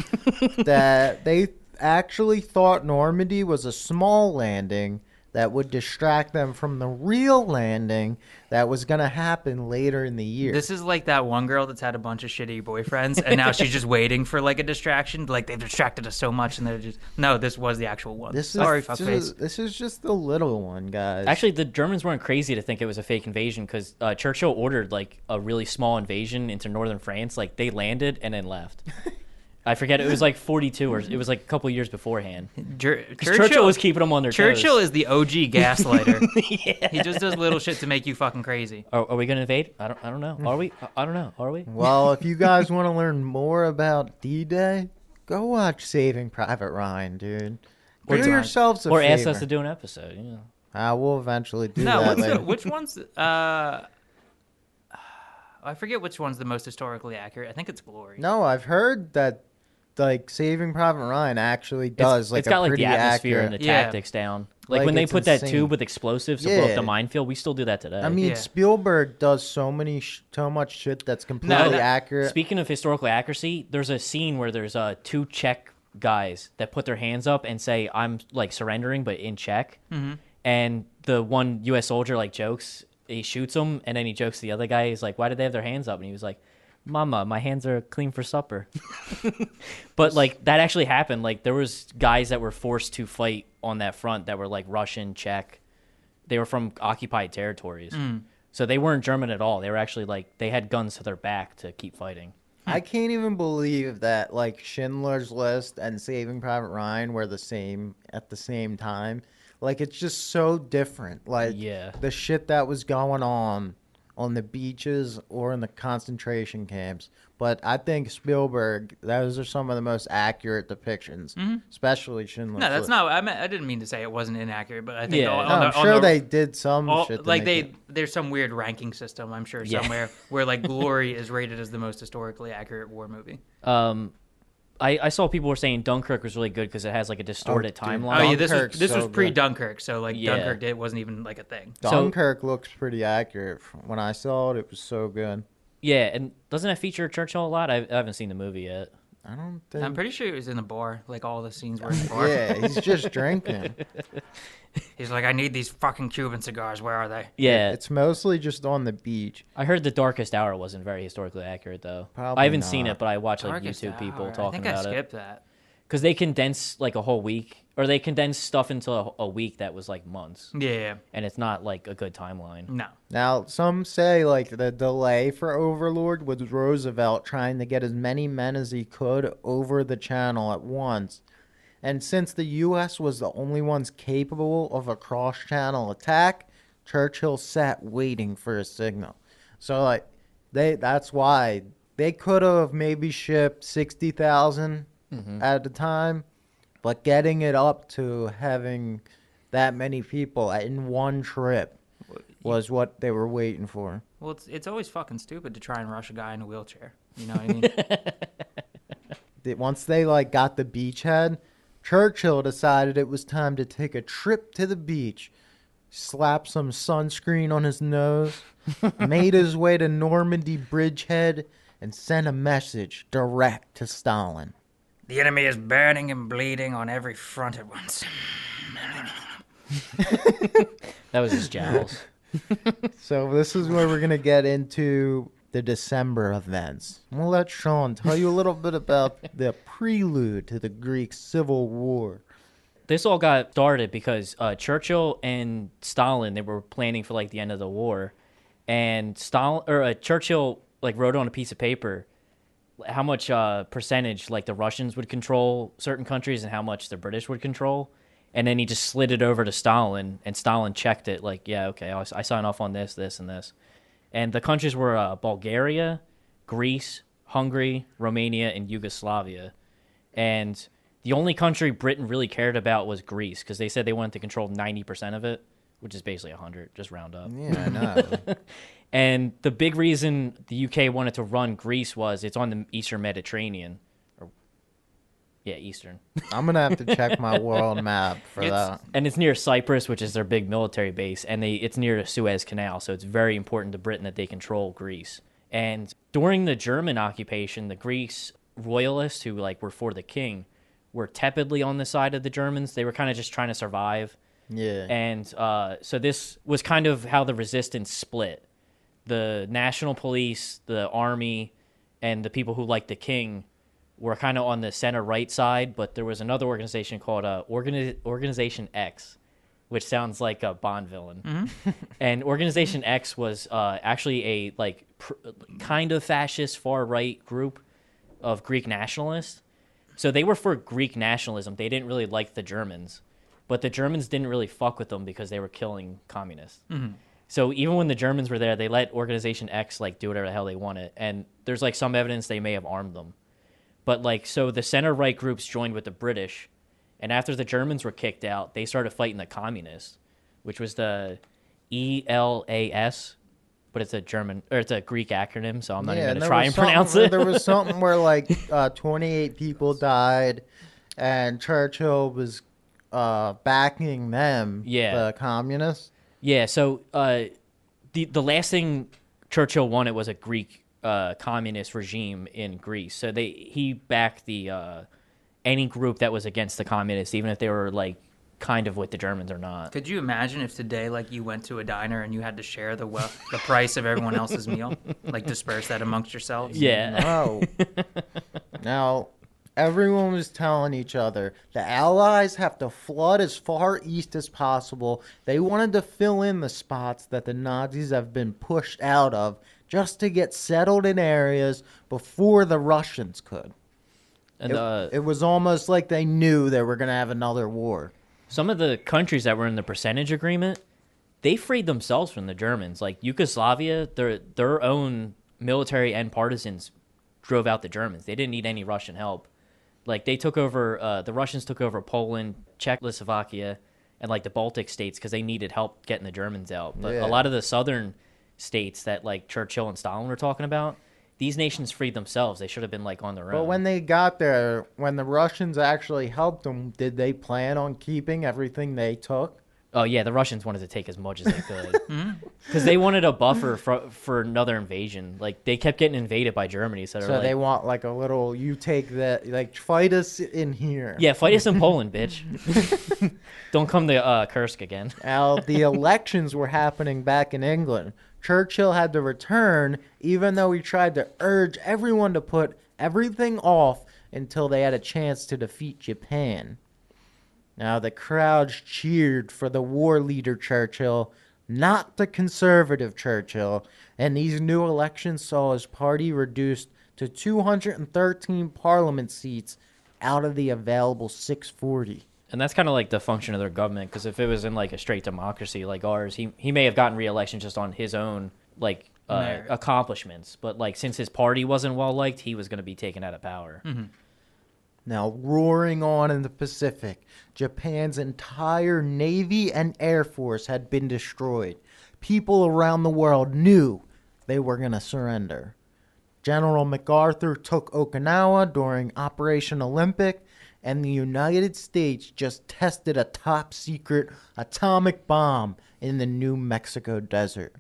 that they... actually thought Normandy was a small landing that would distract them from the real landing that was going to happen later in the year. This is like that one girl that's had a bunch of shitty boyfriends, and now she's just waiting for, like, a distraction. Like, they've distracted us so much, and they're just... No, this was the actual one. This Sorry, is, fuckface. This is just the little one, guys. Actually, the Germans weren't crazy to think it was a fake invasion, because uh, Churchill ordered, like, a really small invasion into northern France. Like, they landed and then left. I forget, it was like forty-two, or it was like a couple years beforehand. Jer- Churchill, Churchill was keeping them on their Churchill toes. Churchill is the O G gaslighter. Yeah. He just does little shit to make you fucking crazy. Are, are we going to invade? I don't I don't know. Are we? I don't know. Are we? Well, if you guys want to learn more about D-Day, go watch Saving Private Ryan, dude. Or do yourselves a or favor. Or ask us to do an episode. You know. I will eventually do no, that later. The, which one's... Uh... I forget which one's the most historically accurate. I think it's Glory. No, I've heard that... Like, Saving Private Ryan actually does, it's, like, it's got, a like, pretty the atmosphere accurate... and the tactics yeah. down. Like, like when they put insane. that tube with explosives to yeah. blow up the minefield, we still do that today. I mean, yeah. Spielberg does so many, sh- so much shit that's completely no, that, accurate. Speaking of historical accuracy, there's a scene where there's uh, two Czech guys that put their hands up and say, I'm, like, surrendering, but in Czech. Mm-hmm. and the one U S soldier like jokes, he shoots him, and then he jokes to the other guy. He's like, "Why did they have their hands up?" And he was like, "Mama, my hands are clean for supper." But like that actually happened. Like there was guys that were forced to fight on that front that were like Russian, Czech. They were from occupied territories. Mm. So they weren't German at all. They were actually like, they had guns to their back to keep fighting. I can't even believe that like Schindler's List and Saving Private Ryan were the same at the same time. Like it's just so different. Like yeah. the shit that was going on on the beaches or in the concentration camps. But I think Spielberg, those are some of the most accurate depictions, mm-hmm. especially Schindler's List. No, that's not. I mean, I didn't mean to say it wasn't inaccurate, but I think yeah. all, no, all I'm the, sure the, they did some all, shit. Like they, it. There's some weird ranking system, I'm sure, somewhere yeah. where like Glory is rated as the most historically accurate war movie. Um, I, I saw people were saying Dunkirk was really good because it has like a distorted oh, timeline. Oh yeah, this Dunkirk's was this so was pre Dunkirk, so like yeah. Dunkirk it wasn't even like a thing. Dunkirk so, looks pretty accurate. When I saw it, it was so good. Yeah, and doesn't it feature Churchill a lot? I, I haven't seen the movie yet. I don't think. I'm pretty sure it was in a bar. Like all the scenes were in a bar. Yeah, he's just drinking. He's like, I need these fucking Cuban cigars. Where are they? Yeah, it's mostly just on the beach. I heard The Darkest Hour wasn't very historically accurate, though. Probably I haven't not. seen it, but I watch like Darkest YouTube hour. people talking about it. I think I skipped it. that because they condense like a whole week, or they condense stuff into a, a week that was like months. Yeah, and it's not like a good timeline. No. Now some say like the delay for Overlord was Roosevelt trying to get as many men as he could over the Channel at once. And since the U S was the only ones capable of a cross-channel attack, Churchill sat waiting for a signal. So, like, they that's why they could have maybe shipped sixty thousand mm-hmm. at the time, but getting it up to having that many people in one trip was what they were waiting for. Well, it's, it's always fucking stupid to try and rush a guy in a wheelchair. You know what I mean? Once they, like, got the beachhead, Churchill decided it was time to take a trip to the beach, slapped some sunscreen on his nose, made his way to Normandy bridgehead, and sent a message direct to Stalin. The enemy is burning and bleeding on every front at once. That was his jowls. So this is where we're going to get into the December events. I'm going to let Sean tell you a little bit about the prelude to the Greek Civil War. This all got started because uh, Churchill and Stalin, they were planning for like the end of the war, and Stalin or uh, Churchill like wrote on a piece of paper how much uh, percentage like the Russians would control certain countries and how much the British would control, and then he just slid it over to Stalin, and Stalin checked it like, yeah, okay, I, I sign off on this, this, and this. And the countries were uh, Bulgaria, Greece, Hungary, Romania, and Yugoslavia. And the only country Britain really cared about was Greece, because they said they wanted to control ninety percent of it, which is basically one hundred, just round up. Yeah, I know. And the big reason the U K wanted to run Greece was it's on the Eastern Mediterranean. Or, yeah, Eastern. I'm going to have to check my world map for it's, that. And it's near Cyprus, which is their big military base, and they it's near the Suez Canal, so it's very important to Britain that they control Greece. And during the German occupation, the Greeks royalists who like were for the king were tepidly on the side of the Germans. They were kind of just trying to survive. Yeah. And uh, so this was kind of how the resistance split. The national police, the army, and the people who liked the king were kind of on the center-right side, but there was another organization called uh, Organi- Organization X, which sounds like a Bond villain. Mm-hmm. And Organization X was uh, actually a like pr- kind of fascist far-right group of Greek nationalists. So they were for Greek nationalism. They didn't really like the Germans, but the Germans didn't really fuck with them because they were killing communists. Mm-hmm. So even when the Germans were there, they let Organization X like do whatever the hell they wanted. And there's like some evidence they may have armed them. But like, so the center-right groups joined with the British, and after the Germans were kicked out, they started fighting the communists, which was the E L A S. But it's a German or it's a Greek acronym, so I'm not yeah, even gonna try and pronounce it. There was something where like uh, twenty-eight people died, and Churchill was uh, backing them, yeah. the communists. Yeah. So uh, the the last thing Churchill wanted was a Greek uh, communist regime in Greece. So they he backed the uh, any group that was against the communists, even if they were like kind of with the Germans or not. Could you imagine if today, like, you went to a diner and you had to share the wealth, the price of everyone else's meal? Like, disperse that amongst yourselves? Yeah. No. Now, everyone was telling each other, the Allies have to flood as far east as possible. They wanted to fill in the spots that the Nazis have been pushed out of just to get settled in areas before the Russians could. And it, uh, it was almost like they knew they were going to have another war. Some of the countries that were in the percentage agreement, they freed themselves from the Germans. Like Yugoslavia, their their own military and partisans drove out the Germans. They didn't need any Russian help. Like they took over, uh, the Russians took over Poland, Czechoslovakia, and like the Baltic states because they needed help getting the Germans out. But yeah. a lot of the southern states that like Churchill and Stalin were talking about, these nations freed themselves. They should have been, like, on their own. But when they got there, when the Russians actually helped them, did they plan on keeping everything they took? Oh, yeah, the Russians wanted to take as much as they could. Because they wanted a buffer for, for another invasion. Like, they kept getting invaded by Germany. So, so like, they want, like, a little, you take that, like, fight us in here. Yeah, fight us in Poland, bitch. Don't come to uh, Kursk again. Now, the elections were happening back in England. Churchill had to return, even though he tried to urge everyone to put everything off until they had a chance to defeat Japan. Now, the crowds cheered for the war leader Churchill, not the conservative Churchill, and these new elections saw his party reduced to two hundred thirteen parliament seats out of the available six forty. And that's kind of like the function of their government, because if it was in like a straight democracy like ours, he he may have gotten re-election just on his own like uh, accomplishments. But like since his party wasn't well liked, he was going to be taken out of power. Mm-hmm. Now roaring on in the Pacific, Japan's entire Navy and Air Force had been destroyed. People around the world knew they were going to surrender. General MacArthur took Okinawa during Operation Olympic, and the United States just tested a top-secret atomic bomb in the New Mexico desert.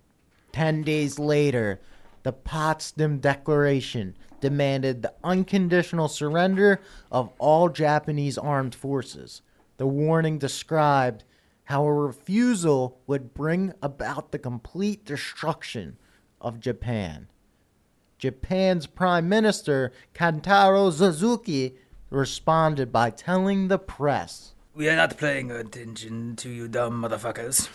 Ten days later, the Potsdam Declaration demanded the unconditional surrender of all Japanese armed forces. The warning described how a refusal would bring about the complete destruction of Japan. Japan's Prime Minister, Kantaro Suzuki, responded by telling the press, "We are not paying attention to you dumb motherfuckers."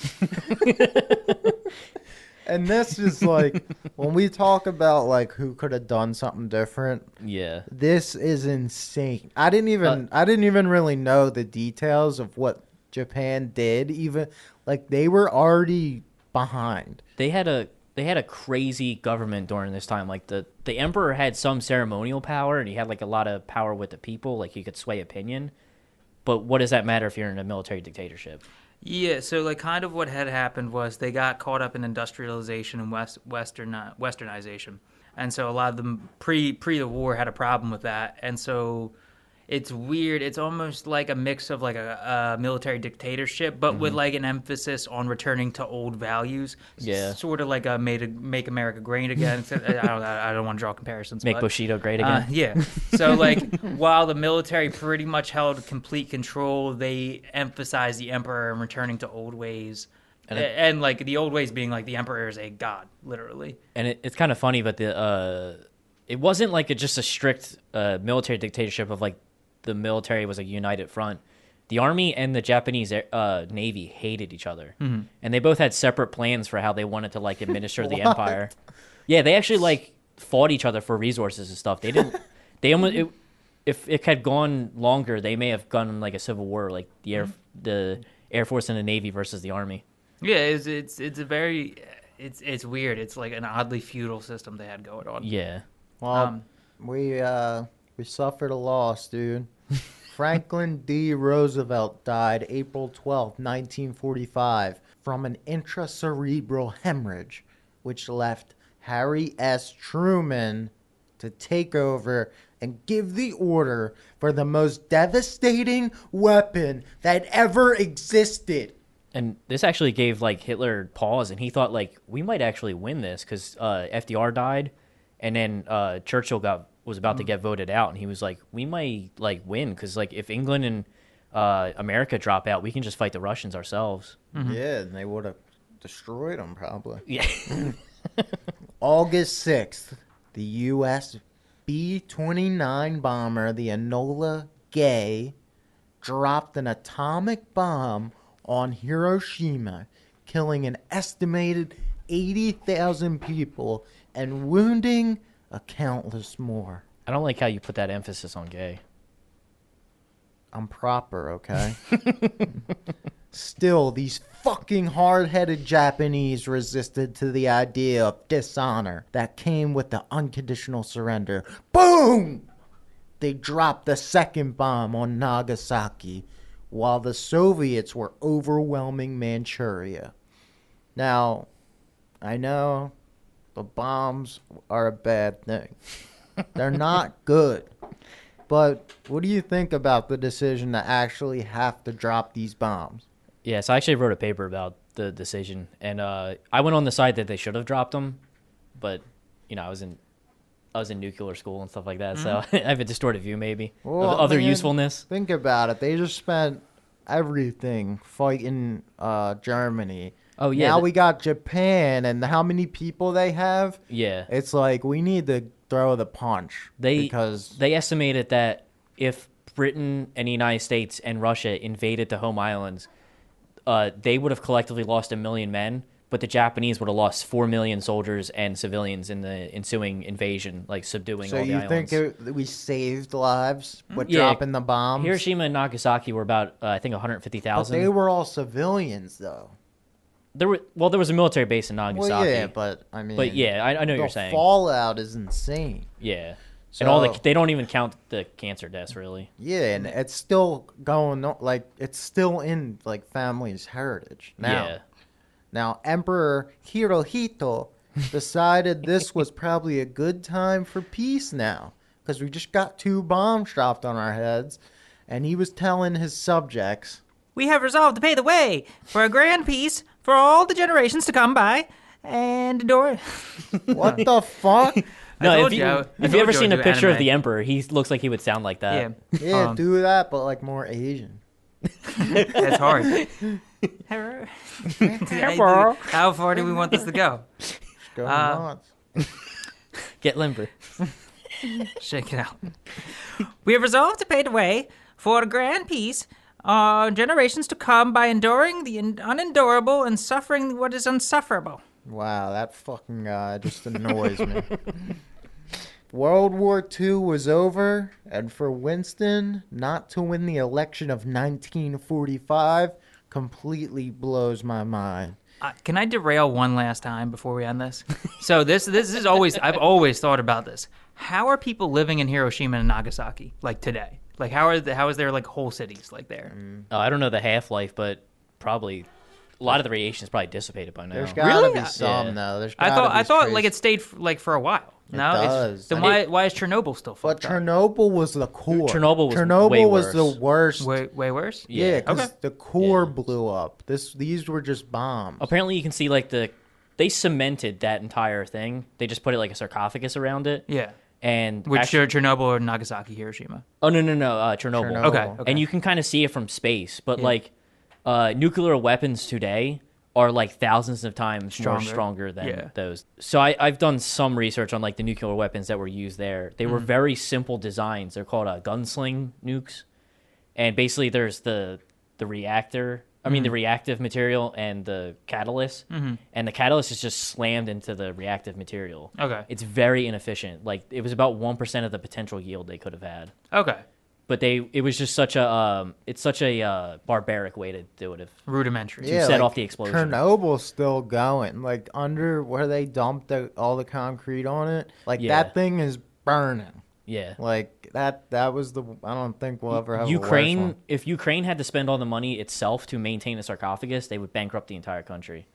And this is like, when we talk about like who could have done something different, yeah, this is insane. I didn't even, uh, I didn't even really know the details of what Japan did. Even like they were already behind. They had a, they had a crazy government during this time. Like the, the emperor had some ceremonial power, and he had like a lot of power with the people. Like he could sway opinion, but what does that matter if you're in a military dictatorship? Yeah, so like kind of what had happened was they got caught up in industrialization and west western westernization, and so a lot of them pre pre the war had a problem with that, and so it's weird. It's almost like a mix of like a, a military dictatorship, but mm-hmm. with like an emphasis on returning to old values. Yeah, sort of like a made make America great again. I don't I don't want to draw comparisons. Make but, Bushido great again. Uh, yeah. So like while the military pretty much held complete control, they emphasized the emperor and returning to old ways, and, it, and like the old ways being like the emperor is a god, literally. And it, it's kind of funny, but the uh, it wasn't like a, just a strict uh, military dictatorship of like. The military was a united front. The army and the Japanese uh, navy hated each other, mm-hmm. and they both had separate plans for how they wanted to like administer the empire. Yeah, they actually like fought each other for resources and stuff. They didn't. They almost it, if it had gone longer, they may have gone like a civil war, like the air mm-hmm. the Air Force and the Navy versus the Army. Yeah, it's it's it's a very it's it's weird. It's like an oddly feudal system they had going on. Yeah. Well, um, we uh, we suffered a loss, dude. Franklin D. Roosevelt died April twelfth, nineteen forty-five, from an intracerebral hemorrhage, which left Harry S. Truman to take over and give the order for the most devastating weapon that ever existed. And this actually gave like Hitler pause, and he thought like we might actually win this because uh, F D R died, and then uh, Churchill got. was about to get voted out, and he was like, we might like win, because like if England and uh, America drop out, we can just fight the Russians ourselves. Mm-hmm. Yeah, and they would have destroyed them probably. Yeah. August sixth, the U S B twenty-nine bomber, the Enola Gay, dropped an atomic bomb on Hiroshima, killing an estimated eighty thousand people and wounding a countless more. I don't like how you put that emphasis on gay. I'm proper, okay? Still, these fucking hard-headed Japanese resisted to the idea of dishonor that came with the unconditional surrender. Boom! They dropped the second bomb on Nagasaki while the Soviets were overwhelming Manchuria. Now, I know the bombs are a bad thing. They're not good. But what do you think about the decision to actually have to drop these bombs? Yeah, so I actually wrote a paper about the decision, and uh, I went on the side that they should have dropped them, but you know, I was in I was in nuclear school and stuff like that, mm-hmm. so I have a distorted view maybe well, of other man, usefulness. Think about it; they just spent everything fighting uh, Germany. Oh yeah, now the, we got Japan, and how many people they have? Yeah, it's like we need to throw the punch. They because they estimated that if Britain and the United States and Russia invaded the home islands, Uh, they would have collectively lost a million men, but the Japanese would have lost four million soldiers and civilians in the ensuing invasion, like subduing so all the islands. So you think it, we saved lives with yeah. dropping the bombs? Hiroshima and Nagasaki were about, uh, I think, one hundred fifty thousand. But they were all civilians, though. There were Well, there was a military base in Nagasaki. Well, yeah, but I mean... But yeah, I, I know what you're saying. The fallout is insane. Yeah. So, and all the, they don't even count the cancer deaths, really. Yeah, and it's still going on. Like, it's still in, like, family's heritage now. Yeah. Now, Emperor Hirohito decided this was probably a good time for peace now, because we just got two bombs dropped on our heads, and he was telling his subjects, "We have resolved to pay the way for a grand peace for all the generations to come by, and adore." What the fuck? No, if you, you, if you ever seen a picture anime. Of the Emperor, he looks like he would sound like that. Yeah, yeah um, do that, but like more Asian. That's hard. Emperor. How far do we want this to go? It's going uh, on. Get limber. Shake it out. "We have resolved to pave the way for a grand peace, uh, generations to come, by enduring the un- unendurable and suffering what is unsufferable." Wow, that fucking guy just annoys me. World War Two was over, and for Winston not to win the election of nineteen forty-five completely blows my mind. Uh, can I derail one last time before we end this? So this this is always, I've always thought about this. How are people living in Hiroshima and Nagasaki, like, today? Like, how are the, how is there, like, whole cities, like, there? Mm. Uh, I don't know the half-life, but probably... A lot of the radiation is probably dissipated by now. There's got to really? be some, yeah. though. There's I thought, I thought trace... like, it stayed, f- like, for a while. It no, does. It's, then why, it, why is Chernobyl still fucked up? But Chernobyl was the core. Chernobyl was Chernobyl way was worse. the worst. Way, way worse? Yeah, because yeah, okay. the core yeah. blew up. This These were just bombs. Apparently, you can see, like, the... They cemented that entire thing. They just put, it like, a sarcophagus around it. Yeah. And Which, actually, Chernobyl or Nagasaki, Hiroshima? Oh, no, no, no. Uh, Chernobyl. Chernobyl. Okay, okay. And you can kind of see it from space, but, yeah. like... Uh, nuclear weapons today are like thousands of times stronger. more stronger than yeah. those. So I, I've done some research on like the nuclear weapons that were used there. They mm. were very simple designs. They're called uh, gunsling nukes. And basically there's the the reactor, I mm. mean the reactive material and the catalyst. Mm-hmm. And the catalyst is just slammed into the reactive material. Okay. It's very inefficient. Like it was about one percent of the potential yield they could have had. Okay. But they, it was just such a, um, it's such a uh, barbaric way to do it. If, Rudimentary. To yeah, set like off the explosion. Chernobyl's still going. Like, under where they dumped the, all the concrete on it, like, yeah. that thing is burning. Yeah. Like, that That was the, I don't think we'll ever have Ukraine, a worse one. If Ukraine had to spend all the money itself to maintain a sarcophagus, they would bankrupt the entire country.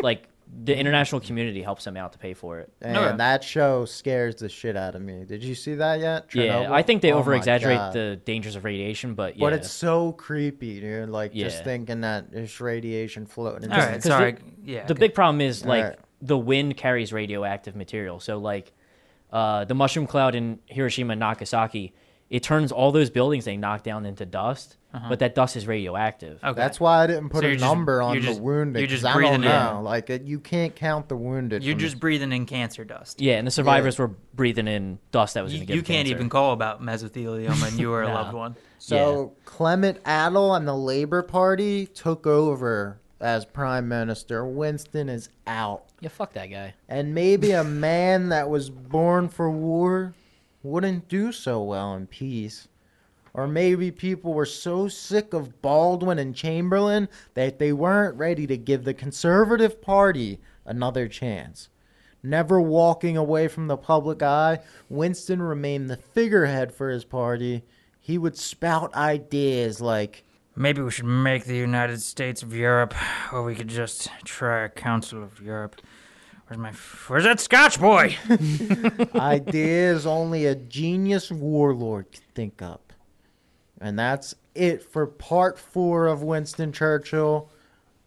Like, the international community helps them out to pay for it. And okay. that show scares the shit out of me. Did you see that yet? Chernobyl? Yeah, I think they oh over-exaggerate the dangers of radiation, but yeah. But it's so creepy, dude. Like, yeah. just thinking that there's radiation floating. All right, sorry. The, yeah, the okay. big problem is, like, right. the wind carries radioactive material. So, like, uh, the mushroom cloud in Hiroshima and Nagasaki, it turns all those buildings they knocked down into dust. Uh-huh. But that dust is radioactive. Okay. That's why I didn't put so a just, number on just, the wounded. You're just breathing I don't know. In. Like it, you can't count the wounded. You're just the... breathing in cancer dust. Yeah, and the survivors yeah. were breathing in dust that was going to give you cancer. You can't even call about mesothelioma, and you were no. a loved one. So yeah. Clement Attlee and the Labour Party took over as prime minister. Winston is out. Yeah, fuck that guy. And maybe a man that was born for war wouldn't do so well in peace. Or maybe people were so sick of Baldwin and Chamberlain that they weren't ready to give the Conservative Party another chance. Never walking away from the public eye, Winston remained the figurehead for his party. He would spout ideas like, maybe we should make the United States of Europe, or we could just try a Council of Europe. Where's my... Where's that Scotch boy? Ideas only a genius warlord could think up. And that's it for part four of Winston Churchill.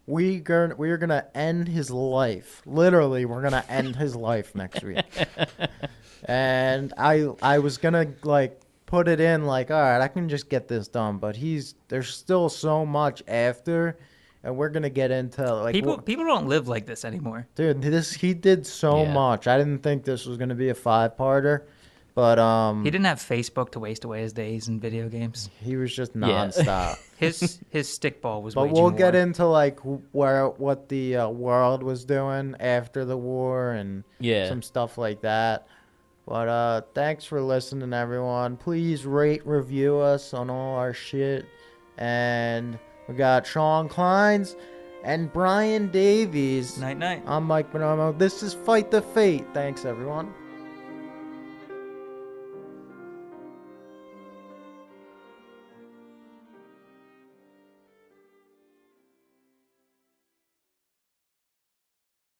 We go, we're going to end his life. Literally, we're going to end his life next week. And I I was going to like put it in like, all right, I can just get this done. But he's there's still so much after. And we're going to get into like people. People don't live like this anymore. Dude, this he did so yeah. much. I didn't think this was going to be a five-parter. But um, he didn't have Facebook to waste away his days in video games. He was just nonstop. Yeah. his his stickball was. But we'll war. get into like where what the uh, world was doing after the war and yeah. some stuff like that. But uh, thanks for listening, everyone. Please rate, review us on all our shit. And we got Sean Clines and Brian Davies. Night night. I'm Mike Bonomo. This is Fight the Fate. Thanks, everyone.